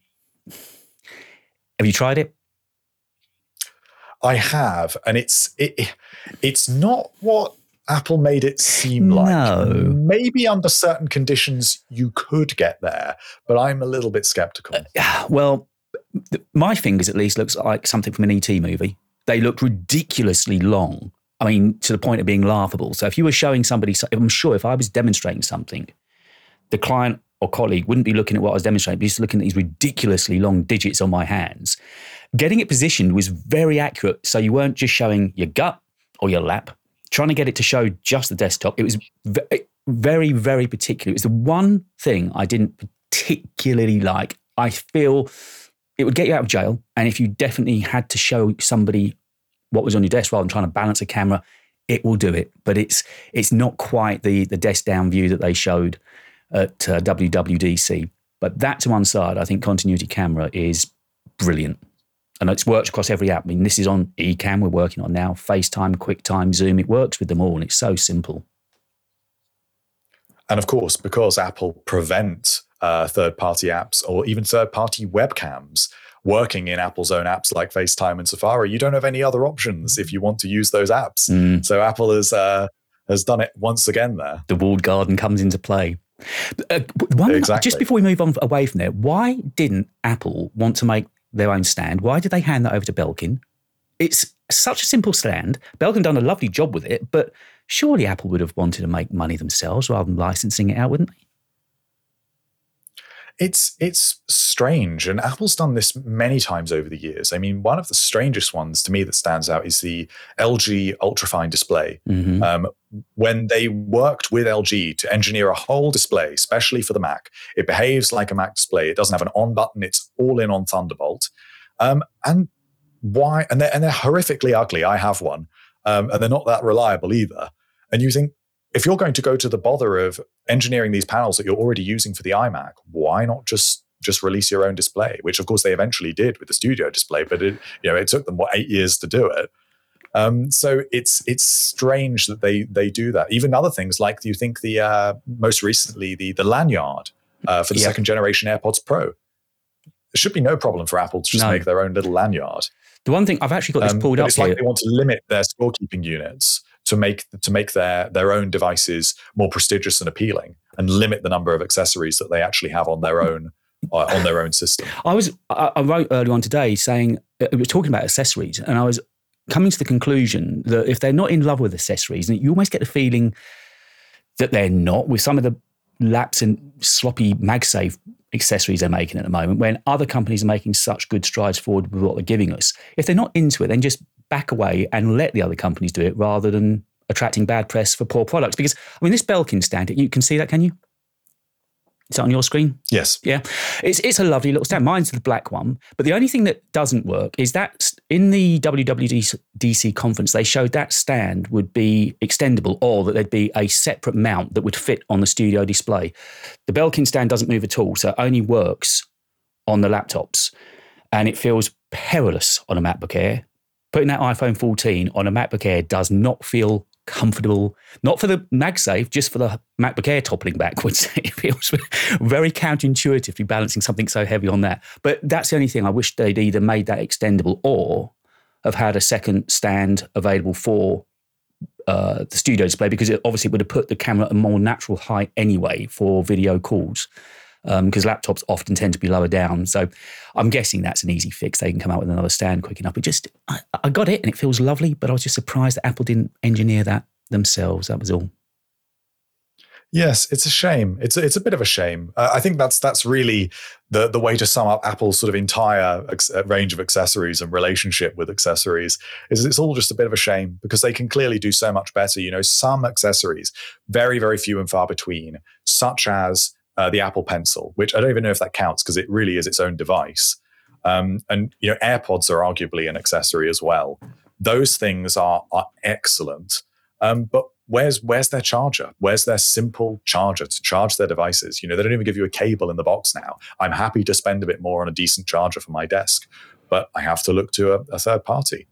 have you tried it? I have, and it's not what Apple made it seem like. No. Maybe under certain conditions you could get there, but I'm a little bit skeptical. Well, my fingers at least looks like something from an E.T. movie. They look ridiculously long. I mean, to the point of being laughable. So if you were showing somebody, I'm sure if I was demonstrating something, the client or colleague wouldn't be looking at what I was demonstrating, but just looking at these ridiculously long digits on my hands. Getting it positioned was very accurate. So you weren't just showing your gut or your lap, trying to get it to show just the desktop. It was very, very particular. It was the one thing I didn't particularly like. I feel it would get you out of jail. And if you definitely had to show somebody what was on your desk rather than trying to balance a camera, it will do it. But it's not quite the desk down view that they showed at WWDC. But that to one side, I think Continuity Camera is brilliant. And it's worked across every app. I mean, this is on eCam we're working on now, FaceTime, QuickTime, Zoom. It works with them all, and it's so simple. And of course, because Apple prevent third-party apps or even third-party webcams working in Apple's own apps like FaceTime and Safari, you don't have any other options if you want to use those apps. So Apple has done it once again there. The walled garden comes into play. Exactly. Just before we move on away from there, why didn't Apple want to make their own stand? Why did they hand that over to Belkin? It's such a simple stand. Belkin done a lovely job with it, but surely Apple would have wanted to make money themselves rather than licensing it out, wouldn't they? It's strange, and Apple's done this many times over the years. I mean, one of the strangest ones to me that stands out is the LG ultrafine display. Mm-hmm. When they worked with LG to engineer a whole display, especially for the Mac, it behaves like a Mac display. It doesn't have an on button. It's all in on Thunderbolt. And why? And they're horrifically ugly. I have one, and they're not that reliable either. And you think, if you're going to go to the bother of engineering these panels that you're already using for the iMac, why not just release your own display? Which, of course, they eventually did with the Studio Display, but it took them, 8 years to do it. So it's strange that they do that. Even other things like, you think the most recently the lanyard for the second generation AirPods Pro. There should be no problem for Apple to just make their own little lanyard. The one thing I've actually got this pulled up. It's like they want to limit their scorekeeping units to make their own devices more prestigious and appealing, and limit the number of accessories that they actually have on their own system. I wrote earlier on today saying it was talking about accessories, and I was coming to the conclusion that if they're not in love with accessories, and you almost get the feeling that they're not with some of the laps and sloppy MagSafe accessories they're making at the moment, when other companies are making such good strides forward with what they're giving us. If they're not into it, then just back away and let the other companies do it, rather than attracting bad press for poor products. Because, I mean, this Belkin stand, you can see that, can you? Is that on your screen? Yes. Yeah. It's a lovely little stand. Mine's the black one. But the only thing that doesn't work is that in the WWDC conference, they showed that stand would be extendable, or that there'd be a separate mount that would fit on the Studio Display. The Belkin stand doesn't move at all, so it only works on the laptops. And it feels perilous on a MacBook Air. Putting that iPhone 14 on a MacBook Air does not feel comfortable, not for the MagSafe, just for the MacBook Air toppling backwards. It feels very counterintuitively balancing something so heavy on that. But that's the only thing. I wish they'd either made that extendable or have had a second stand available for the Studio Display, because it obviously would have put the camera at a more natural height anyway for video calls, because laptops often tend to be lower down. So I'm guessing that's an easy fix. They can come out with another stand quick enough. I got it, and it feels lovely, but I was just surprised that Apple didn't engineer that themselves. That was all. Yes, it's a shame. It's a bit of a shame. I think that's really the way to sum up Apple's sort of entire range of accessories and relationship with accessories. Is it's all just a bit of a shame, because they can clearly do so much better. You know, some accessories, very, very few and far between, such as the Apple Pencil, which I don't even know if that counts, because it really is its own device. And you know, AirPods are arguably an accessory as well. Those things are excellent. But where's their charger? Where's their simple charger to charge their devices? You know, they don't even give you a cable in the box now. I'm happy to spend a bit more on a decent charger for my desk, but I have to look to a third party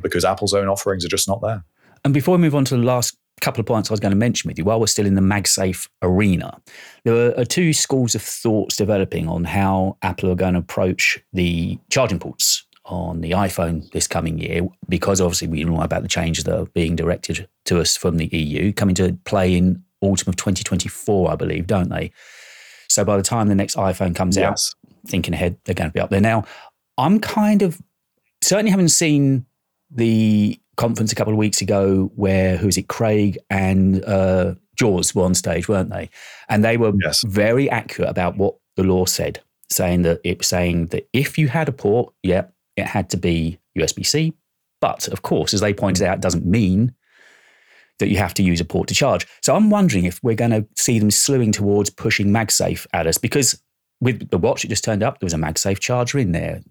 because Apple's own offerings are just not there. And before we move on to the last couple of points I was going to mention with you, while we're still in the MagSafe arena, there are two schools of thoughts developing on how Apple are going to approach the charging ports on the iPhone this coming year, because obviously we know about the changes that are being directed to us from the EU coming to play in autumn of 2024, I believe, don't they? So by the time the next iPhone comes out, thinking ahead, they're going to be up there. Now, I'm kind of, certainly having seen the conference a couple of weeks ago where, who is it, Craig and Jaws were on stage, weren't they? And they were very accurate about what the law said, saying that if you had a port, it had to be USB-C. But of course, as they pointed out, it doesn't mean that you have to use a port to charge. So I'm wondering if we're going to see them slewing towards pushing MagSafe at us, because with the watch, it just turned up, there was a MagSafe charger in there.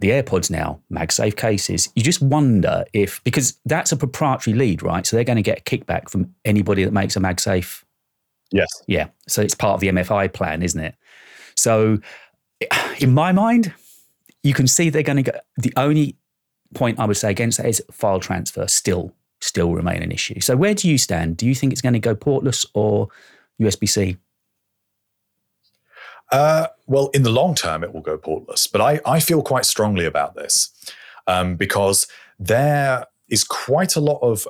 The AirPods now, MagSafe cases. You just wonder if, because that's a proprietary lead, right? So they're going to get a kickback from anybody that makes a MagSafe. Yes. Yeah. So it's part of the MFI plan, isn't it? So in my mind, you can see they're going to go. The only point I would say against that is file transfer still remain an issue. So where do you stand? Do you think it's going to go portless or USB-C? Well, in the long term, it will go portless. But I feel quite strongly about this because there is quite a lot of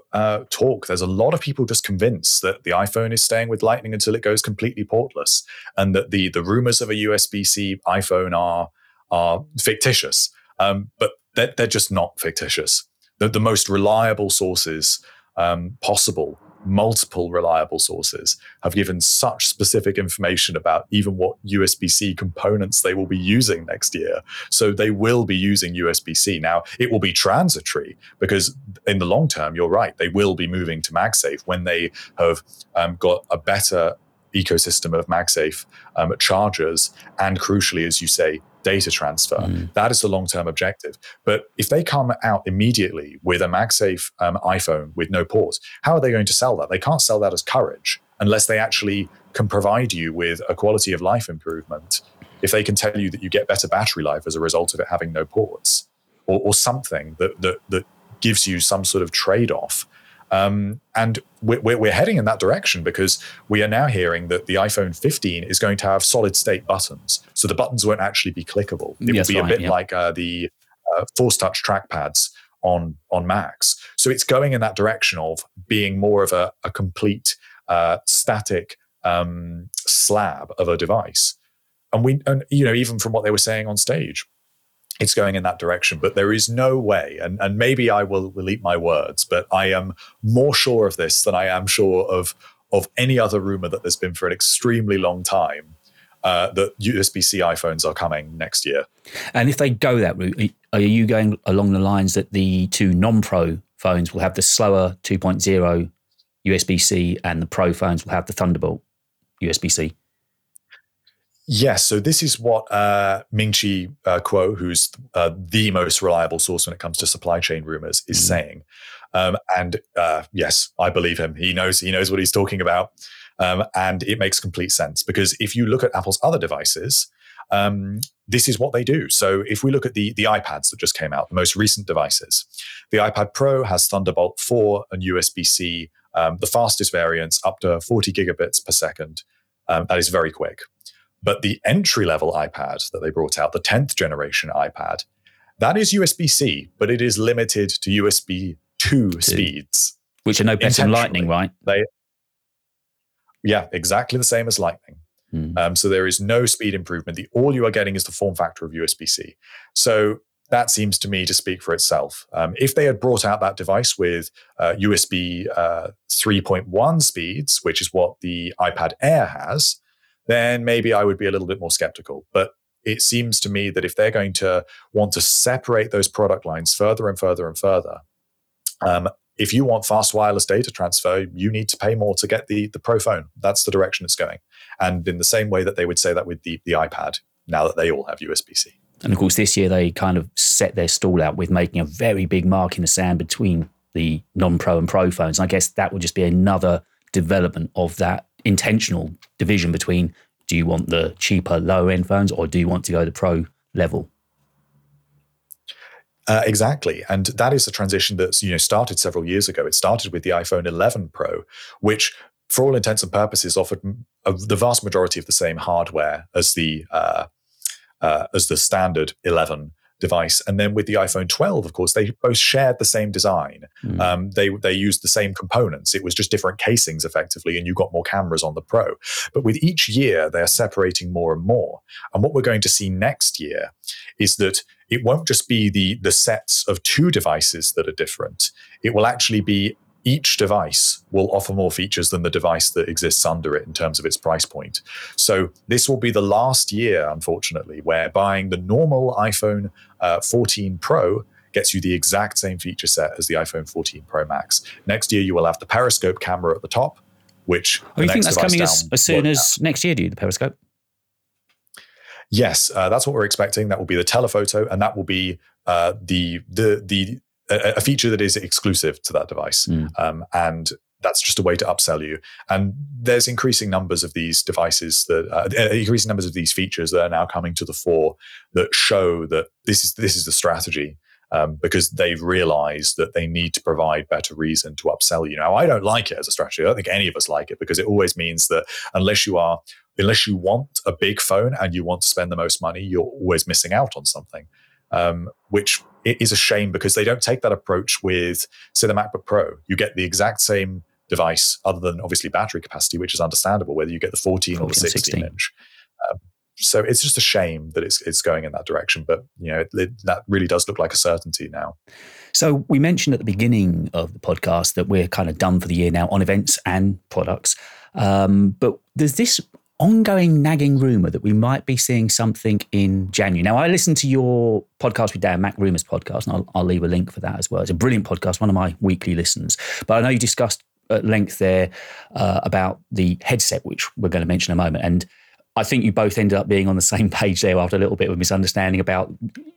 talk. There's a lot of people just convinced that the iPhone is staying with Lightning until it goes completely portless, and that the rumors of a USB-C iPhone are fictitious. But they're just not fictitious. The most reliable sources possible multiple reliable sources have given such specific information about even what USB-C components they will be using next year. So they will be using USB-C. Now, it will be transitory because in the long term, you're right, they will be moving to MagSafe when they have got a better ecosystem of MagSafe chargers and, crucially, as you say, data transfer. That is the long-term objective. But if they come out immediately with a MagSafe iPhone with no port, how are they going to sell that? They can't sell that as courage unless they actually can provide you with a quality of life improvement. If they can tell you that you get better battery life as a result of it having no ports, or something that gives you some sort of trade-off. And we're heading in that direction because we are now hearing that the iPhone 15 is going to have solid-state buttons. So the buttons won't actually be clickable. It will be a bit like the Force Touch trackpads on Macs. So it's going in that direction of being more of a complete static slab of a device. And you know, even from what they were saying on stage, it's going in that direction, but there is no way, and maybe I will eat my words, but I am more sure of this than I am sure of any other rumor that there's been for an extremely long time, that USB-C iPhones are coming next year. And if they go that route, are you going along the lines that the two non-Pro phones will have the slower 2.0 USB-C and the Pro phones will have the Thunderbolt USB-C? Yes, so this is what Ming-Chi Kuo, who's the most reliable source when it comes to supply chain rumors, is saying. And yes, I believe him. He knows what he's talking about. And it makes complete sense because if you look at Apple's other devices, this is what they do. So if we look at the iPads that just came out, the most recent devices, the iPad Pro has Thunderbolt 4 and USB-C, the fastest variants, up to 40 gigabits per second. That is very quick. But the entry-level iPad that they brought out, the 10th generation iPad, that is USB-C, but it is limited to USB 2 speeds. Which are no better than Lightning, right? Yeah, exactly the same as Lightning. So there is no speed improvement. All you are getting is the form factor of USB-C. So that seems to me to speak for itself. If they had brought out that device with USB 3.1 speeds, which is what the iPad Air has, then maybe I would be a little bit more skeptical. But it seems to me that if they're going to want to separate those product lines further and further and further, if you want fast wireless data transfer, you need to pay more to get the Pro phone. That's the direction it's going. And in the same way that they would say that with the iPad, now that they all have USB-C. And of course, this year they kind of set their stall out with making a very big mark in the sand between the non-Pro and Pro phones. And I guess that would just be another development of that intentional division between, do you want the cheaper, lower-end phones or do you want to go the Pro level? Exactly. And that is a transition that's started several years ago. It started with the iPhone 11 Pro, which for all intents and purposes offered the vast majority of the same hardware as the standard 11 device. And then with the iPhone 12, of course, they both shared the same design. They used the same components. It was just different casings effectively, and you got more cameras on the Pro. But with each year, they're separating more and more. And what we're going to see next year is that it won't just be the sets of two devices that are different. It will actually be each device will offer more features than the device that exists under it in terms of its price point. So this will be the last year, unfortunately, where buying the normal iPhone 14 Pro gets you the exact same feature set as the iPhone 14 Pro Max. Next year, you will have the periscope camera at the top, which... Oh, you think that's coming as soon as next year, do you, the periscope? Yes, that's what we're expecting. That will be the telephoto, and that will be a feature that is exclusive to that device. And that's just a way to upsell you. And there's increasing numbers of these devices that, increasing numbers of these features that are now coming to the fore that show that this is the strategy, because they've realized that they need to provide better reason to upsell you. Now, I don't like it as a strategy. I don't think any of us like it because it always means that unless you want a big phone and you want to spend the most money, you're always missing out on something. Which is a shame because they don't take that approach with, say, the MacBook Pro. You get the exact same device other than obviously battery capacity, which is understandable, whether you get the 14 or the 16 inch. So it's just a shame that it's going in that direction, but you know that really does look like a certainty now. So we mentioned at the beginning of the podcast that we're kind of done for the year now on events and products, but there's this ongoing nagging rumor that we might be seeing something in January. Now, I listened to your podcast with Dan, Mac Rumors podcast, and I'll leave a link for that as well. It's a brilliant podcast, one of my weekly listens. But I know you discussed at length there about the headset, which we're going to mention in a moment, and I think you both ended up being on the same page there after a little bit of a misunderstanding about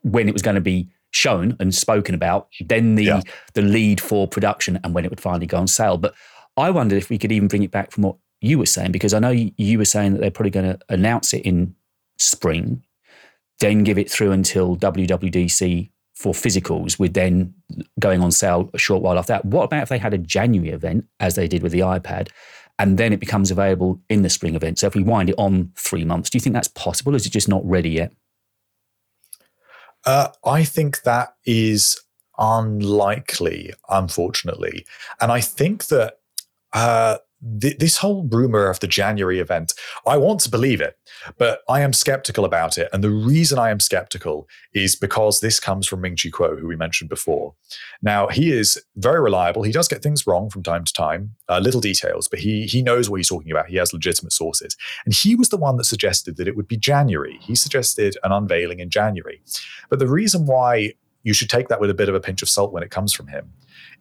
when it was going to be shown and spoken about, then the lead for production and when it would finally go on sale. But I wondered if we could even bring it back from what you were saying, because I know you were saying that they're probably going to announce it in spring, then give it through until WWDC for physicals with then going on sale a short while after that. What about if they had a January event, as they did with the iPad, and then it becomes available in the spring event? So if we wind it on 3 months, do you think that's possible, or is it just not ready yet? I think that is unlikely, unfortunately. And I think that this whole rumor of the January event, I want to believe it, but I am skeptical about it. And the reason I am skeptical is because this comes from Ming-Chi Kuo, who we mentioned before. Now, he is very reliable. He does get things wrong from time to time, little details, but he knows what he's talking about. He has legitimate sources. And he was the one that suggested that it would be January. He suggested an unveiling in January. But the reason why you should take that with a bit of a pinch of salt when it comes from him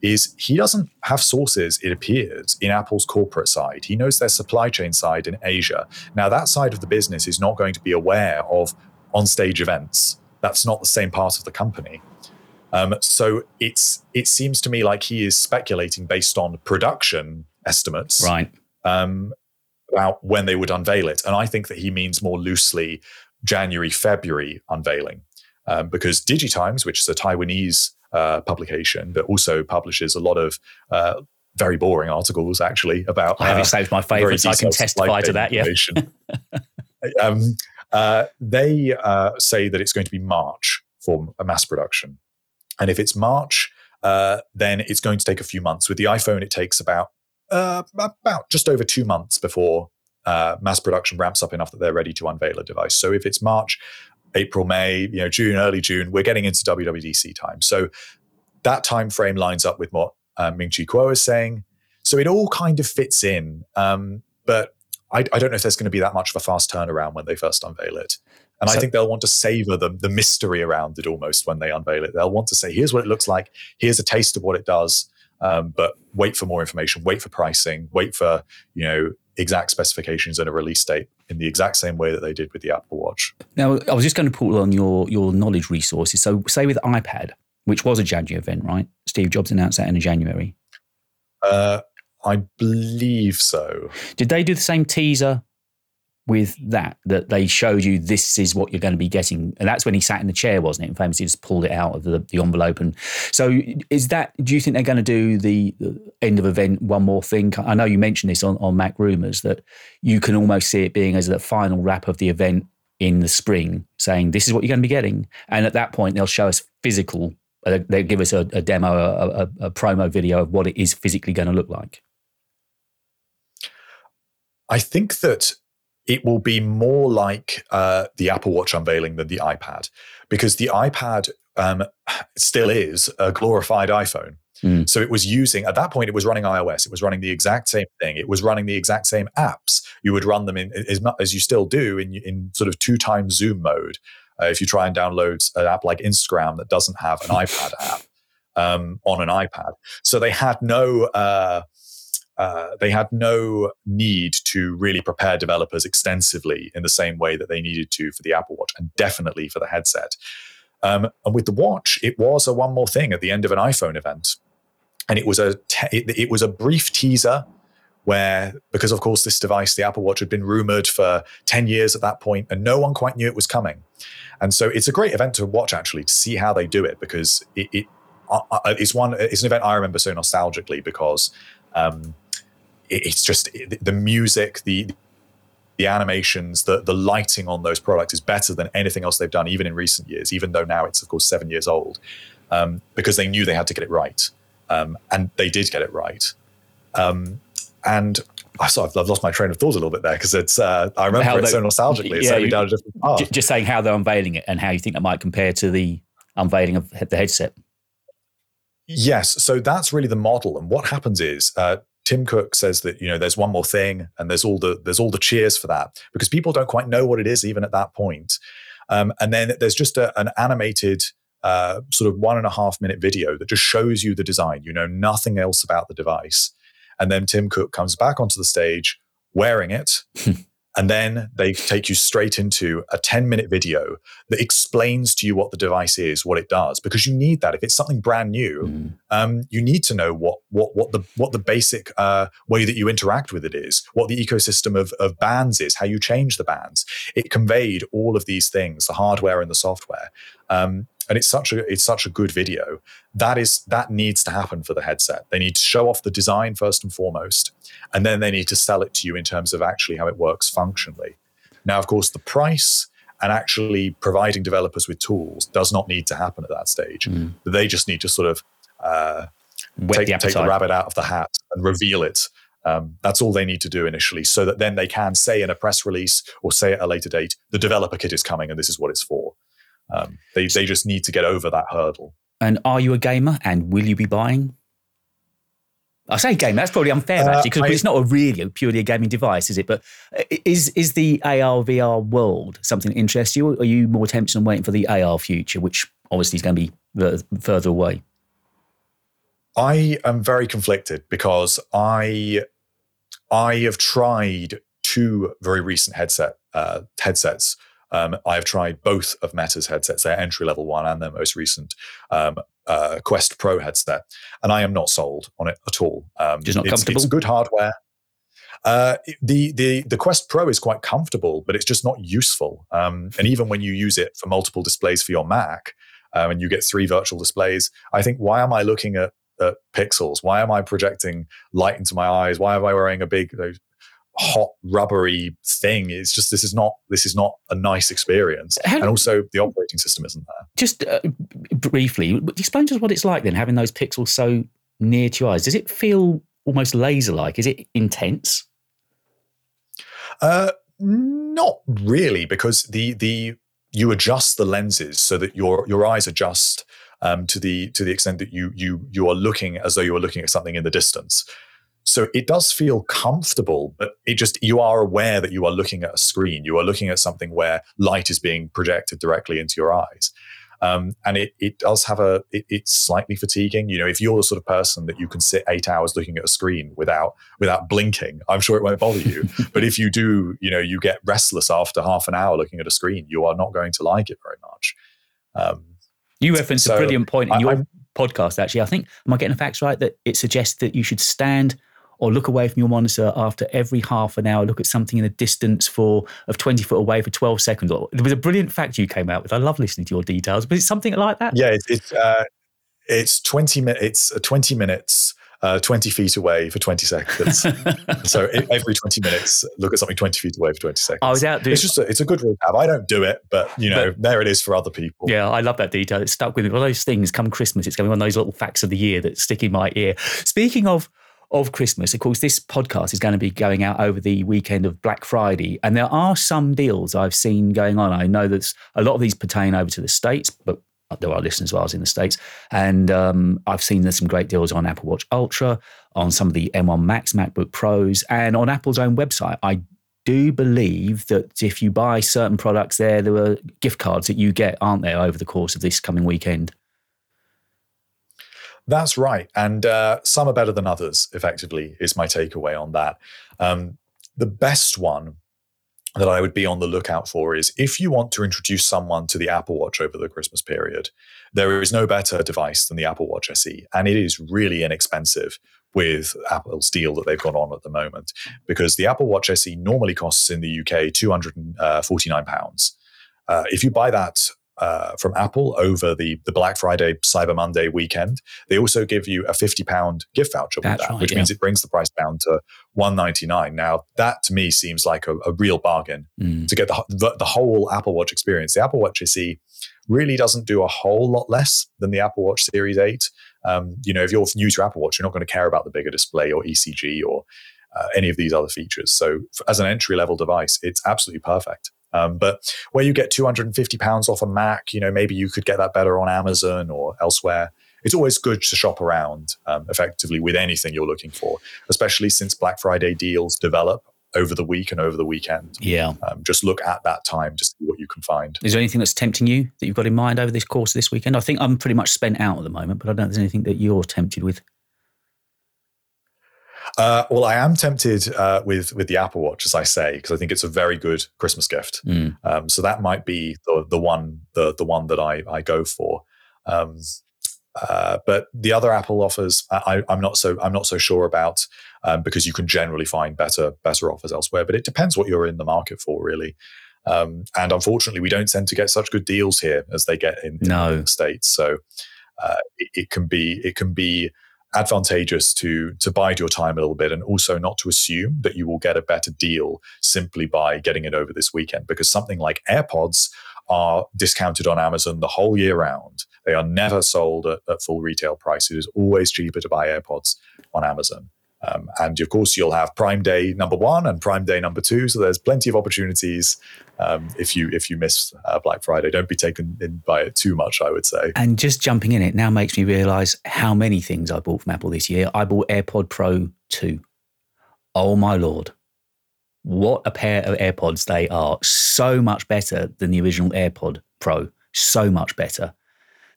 is he doesn't have sources, it appears, in Apple's corporate side. He knows their supply chain side in Asia. Now, that side of the business is not going to be aware of on-stage events. That's not the same part of the company. So it seems to me like he is speculating based on production estimates, right, about when they would unveil it. And I think that he means more loosely January, February unveiling. Because DigiTimes, which is a Taiwanese publication that also publishes a lot of very boring articles, actually, about... I haven't saved my favourites. I can testify to that, yeah. They say that it's going to be March for a mass production. And if it's March, then it's going to take a few months. With the iPhone, it takes about just over 2 months before mass production ramps up enough that they're ready to unveil a device. So if it's March... April, May, June, early June, we're getting into WWDC time. So that time frame lines up with what Ming-Chi Kuo is saying. So it all kind of fits in. But I don't know if there's going to be that much of a fast turnaround when they first unveil it. And so, I think they'll want to savor the mystery around it almost when they unveil it. They'll want to say, here's what it looks like. Here's a taste of what it does. But wait for more information, wait for pricing, wait for, exact specifications and a release date in the exact same way that they did with the Apple Watch. Now, I was just going to pull on your knowledge resources. So say with iPad, which was a January event, right? Steve Jobs announced that in January. I believe so. Did they do the same teaser with that they showed you this is what you're going to be getting? And that's when he sat in the chair, wasn't it? And famously just pulled it out of the envelope. And so do you think they're going to do the end of event one more thing? I know you mentioned this on Mac Rumors, that you can almost see it being as the final wrap of the event in the spring, saying this is what you're going to be getting. And at that point, they'll show us physical, they'll give us a demo, a promo video of what it is physically going to look like. I think that it will be more like the Apple Watch unveiling than the iPad, because the iPad still is a glorified iPhone. Mm. So it was using, at that point, it was running iOS. It was running the exact same thing. It was running the exact same apps. You would run them in as you still do in sort of 2x zoom mode. If you try and download an app like Instagram that doesn't have an iPad app on an iPad. So they had no... they had no need to really prepare developers extensively in the same way that they needed to for the Apple Watch and definitely for the headset. And with the watch, it was a one more thing at the end of an iPhone event. And it was a brief teaser where, because of course this device, the Apple Watch, had been rumored for 10 years at that point and no one quite knew it was coming. And so it's a great event to watch actually, to see how they do it, because it's an event I remember so nostalgically because... it's just the music, the animations, the lighting on those products is better than anything else they've done, even in recent years, even though now it's, of course, 7 years old, because they knew they had to get it right. And they did get it right. And I've lost my train of thought a little bit there because it's I remember it so nostalgically. It's only down a different path. Just saying how they're unveiling it and how you think that might compare to the unveiling of the headset. Yes, so that's really the model. And what happens is Tim Cook says that, you know, there's one more thing, and there's all the cheers for that because people don't quite know what it is even at that point. And then there's just an animated sort of 1.5 minute video that just shows you the design. You know nothing else about the device. And then Tim Cook comes back onto the stage wearing it. And then they take you straight into a 10-minute video that explains to you what the device is, what it does, because you need that. If it's something brand new, you need to know what the basic way that you interact with it is, what the ecosystem of bands is, how you change the bands. It conveyed all of these things, the hardware and the software, and it's such a good video. That needs to happen for the headset. They need to show off the design first and foremost, and then they need to sell it to you in terms of actually how it works functionally. Now, of course, the price and actually providing developers with tools does not need to happen at that stage. They just need to sort of take the rabbit out of the hat and reveal it. That's all they need to do initially, so that then they can say in a press release or say at a later date, the developer kit is coming and this is what it's for. They just need to get over that hurdle. And are you a gamer? And will you be buying? I say gamer. That's probably unfair, actually, because it's not purely a gaming device, is it? But is the AR VR world something that interests you? Or are you more tempted on waiting for the AR future, which obviously is going to be further away? I am very conflicted because I have tried two very recent headsets. I've tried both of Meta's headsets, their entry-level one and their most recent Quest Pro headset, and I am not sold on it at all. Just not comfortable? It's good hardware. The Quest Pro is quite comfortable, but it's just not useful. And even when you use it for multiple displays for your Mac, and you get 3 virtual displays, I think, why am I looking at pixels? Why am I projecting light into my eyes? Why am I wearing a big... hot rubbery thing? It's just this is not a nice experience. And also the operating system isn't there. Just briefly explain to us what it's like then, having those pixels so near to your eyes. Does it feel almost laser-like? Is it intense? Not really, because the you adjust the lenses so that your eyes adjust to the extent that you are looking as though you are looking at something in the distance. So it does feel comfortable, but you are aware that you are looking at a screen. You are looking at something where light is being projected directly into your eyes. And it does have it's slightly fatiguing. You know, if you're the sort of person that you can sit 8 hours looking at a screen without blinking, I'm sure it won't bother you. But if you do, you know, you get restless after half an hour looking at a screen, you are not going to like it very much. You referenced a brilliant point in your podcast, actually. I think, am I getting the facts right, that it suggests that you should stand or look away from your monitor after every half an hour, look at something in a distance of 20 foot away for 12 seconds. There was a brilliant fact you came out with. I love listening to your details, but it's something like that. Yeah, it's 20 minutes. It's 20 minutes, 20 feet away for 20 seconds. So every 20 minutes, look at something 20 feet away for 20 seconds. I was out doing... It's a good rule to have. I don't do it, but, you know, there it is for other people. Yeah, I love that detail. It's stuck with me. One of those things, come Christmas, it's going to be one of those little facts of the year that stick in my ear. Speaking of Christmas, of course, this podcast is going to be going out over the weekend of Black Friday, and there are some deals I've seen going on. I know that a lot of these pertain over to the States, but there are listeners of ours in the States, and I've seen there's some great deals on Apple Watch Ultra, on some of the M1 Max MacBook Pros, and on Apple's own website. I do believe that if you buy certain products there are gift cards that you get, aren't there, over the course of this coming weekend? That's right. And some are better than others, effectively, is my takeaway on that. The best one that I would be on the lookout for is if you want to introduce someone to the Apple Watch over the Christmas period, there is no better device than the Apple Watch SE. And it is really inexpensive with Apple's deal that they've got on at the moment, because the Apple Watch SE normally costs in the UK £249. If you buy that from Apple over the Black Friday, Cyber Monday weekend, they also give you a £50 gift voucher with that, which means it brings the price down to $199. Now, that to me seems like a real bargain to get the whole Apple Watch experience. The Apple Watch SE really doesn't do a whole lot less than the Apple Watch Series 8. You know, if you're new to Apple Watch, you're not going to care about the bigger display or ECG or any of these other features. So as an entry-level device, it's absolutely perfect. But where you get £250 off a Mac, you know, maybe you could get that better on Amazon or elsewhere. It's always good to shop around effectively with anything you're looking for, especially since Black Friday deals develop over the week and over the weekend. Yeah. Just look at that time to see what you can find. Is there anything that's tempting you that you've got in mind over this course this weekend? I think I'm pretty much spent out at the moment, but I don't know if there's anything that you're tempted with. Well, I am tempted with the Apple Watch, as I say, because I think it's a very good Christmas gift. So that might be the one that I go for. But the other Apple offers, I'm not so sure about, because you can generally find better offers elsewhere. But it depends what you're in the market for, really. And unfortunately, we don't tend to get such good deals here as they get in the States. So it can be advantageous to bide your time a little bit, and also not to assume that you will get a better deal simply by getting it over this weekend, because something like AirPods are discounted on Amazon the whole year round. They are never sold at full retail price. It is always cheaper to buy AirPods on Amazon. And of course, you'll have Prime Day number 1 and Prime Day number 2. So there's plenty of opportunities if you miss Black Friday. Don't be taken in by it too much, I would say. And just jumping in, it now makes me realise how many things I bought from Apple this year. I bought AirPod Pro 2. Oh, my Lord. What a pair of AirPods they are. So much better than the original AirPod Pro. So much better.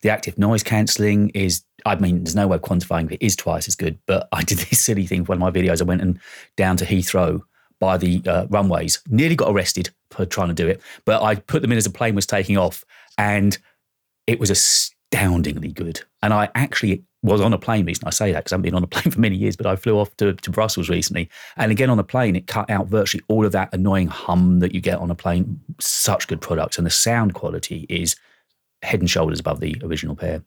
The active noise cancelling is, I mean, there's no way of quantifying if it is twice as good, but I did this silly thing for one of my videos. I went and down to Heathrow by the runways, nearly got arrested for trying to do it, but I put them in as the plane was taking off, and it was astoundingly good. And I actually was on a plane recently. I say that because I haven't been on a plane for many years, but I flew off to Brussels recently. And again, on a plane, it cut out virtually all of that annoying hum that you get on a plane. Such good products. And the sound quality is head and shoulders above the original pair.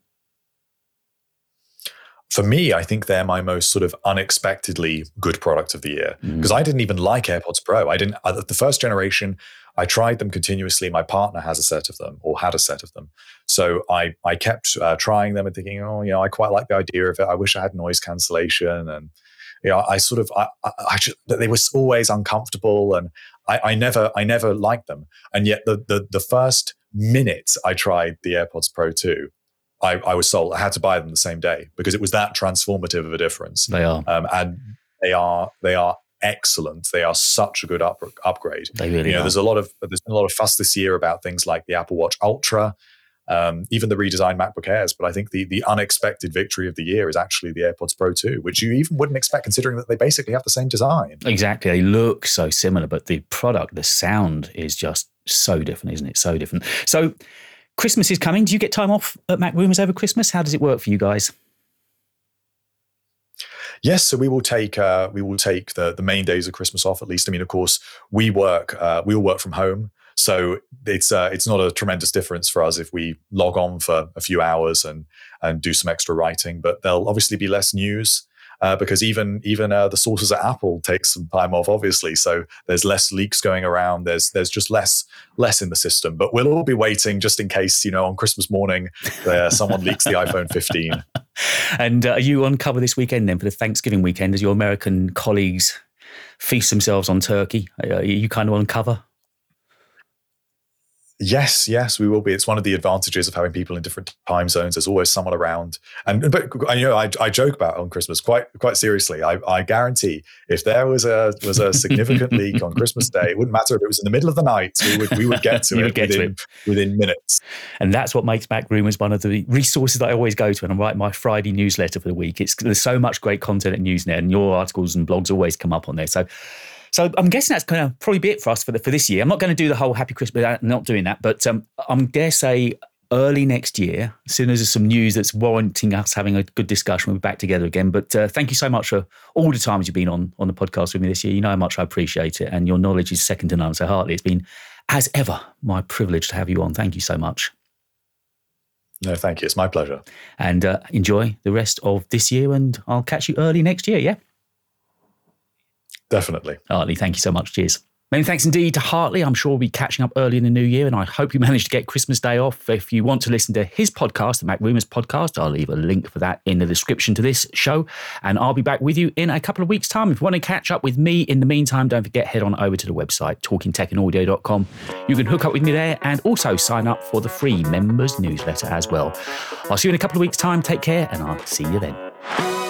For me, I think they're my most sort of unexpectedly good product of the year, because I didn't even like AirPods Pro. The first generation, I tried them continuously. My partner has a set of them, or had a set of them. So I kept trying them and thinking, oh, you know, I quite like the idea of it. I wish I had noise cancellation. And, you know, they were always uncomfortable, and I never liked them. And yet the first minute I tried the AirPods Pro 2, I was sold. I had to buy them the same day because it was that transformative of a difference. They are. And they are excellent. They are such a good upgrade. They really are. There's been a lot of fuss this year about things like the Apple Watch Ultra, even the redesigned MacBook Airs. But I think the unexpected victory of the year is actually the AirPods Pro 2, which you even wouldn't expect considering that they basically have the same design. Exactly. They look so similar, but the product, the sound is just so different, isn't it? So different. So Christmas is coming. Do you get time off at Mac Rumors over Christmas? How does it work for you guys? Yes, so we will take the main days of Christmas off, at least. I mean, of course, we all work from home, so it's not a tremendous difference for us if we log on for a few hours and do some extra writing. But there'll obviously be less news. Because even the sources at Apple take some time off, obviously. So there's less leaks going around. There's just less in the system. But we'll all be waiting just in case, you know, on Christmas morning, someone leaks the iPhone 15. And are you on cover this weekend then for the Thanksgiving weekend as your American colleagues feast themselves on turkey? Are you kind of on cover? Yes, we will be. It's one of the advantages of having people in different time zones. There's always someone around, but you know, I joke about on Christmas quite seriously. I guarantee if there was a significant leak on Christmas Day, it wouldn't matter if it was in the middle of the night. We would get to it within minutes. And that's what makes Mac Rumors one of the resources that I always go to, and I write my Friday newsletter for the week. There's so much great content at Newsnet, and your articles and blogs always come up on there. So I'm guessing that's going to probably be it for us for this year. I'm not going to do the whole Happy Christmas, I'm not doing that, but I'm dare say early next year, as soon as there's some news that's warranting us having a good discussion, we'll be back together again. But thank you so much for all the times you've been on the podcast with me this year. You know how much I appreciate it, and your knowledge is second to none. So Hartley, it's been, as ever, my privilege to have you on. Thank you so much. No, thank you. It's my pleasure. And enjoy the rest of this year, and I'll catch you early next year, yeah? Definitely. Hartley, thank you so much. Cheers. Many thanks indeed to Hartley. I'm sure we'll be catching up early in the new year, and I hope you managed to get Christmas Day off. If you want to listen to his podcast, the Mac Rumors podcast, I'll leave a link for that in the description to this show, and I'll be back with you in a couple of weeks' time. If you want to catch up with me in the meantime, don't forget, head on over to the website, talkingtechandaudio.com. You can hook up with me there and also sign up for the free members newsletter as well. I'll see you in a couple of weeks' time. Take care, and I'll see you then.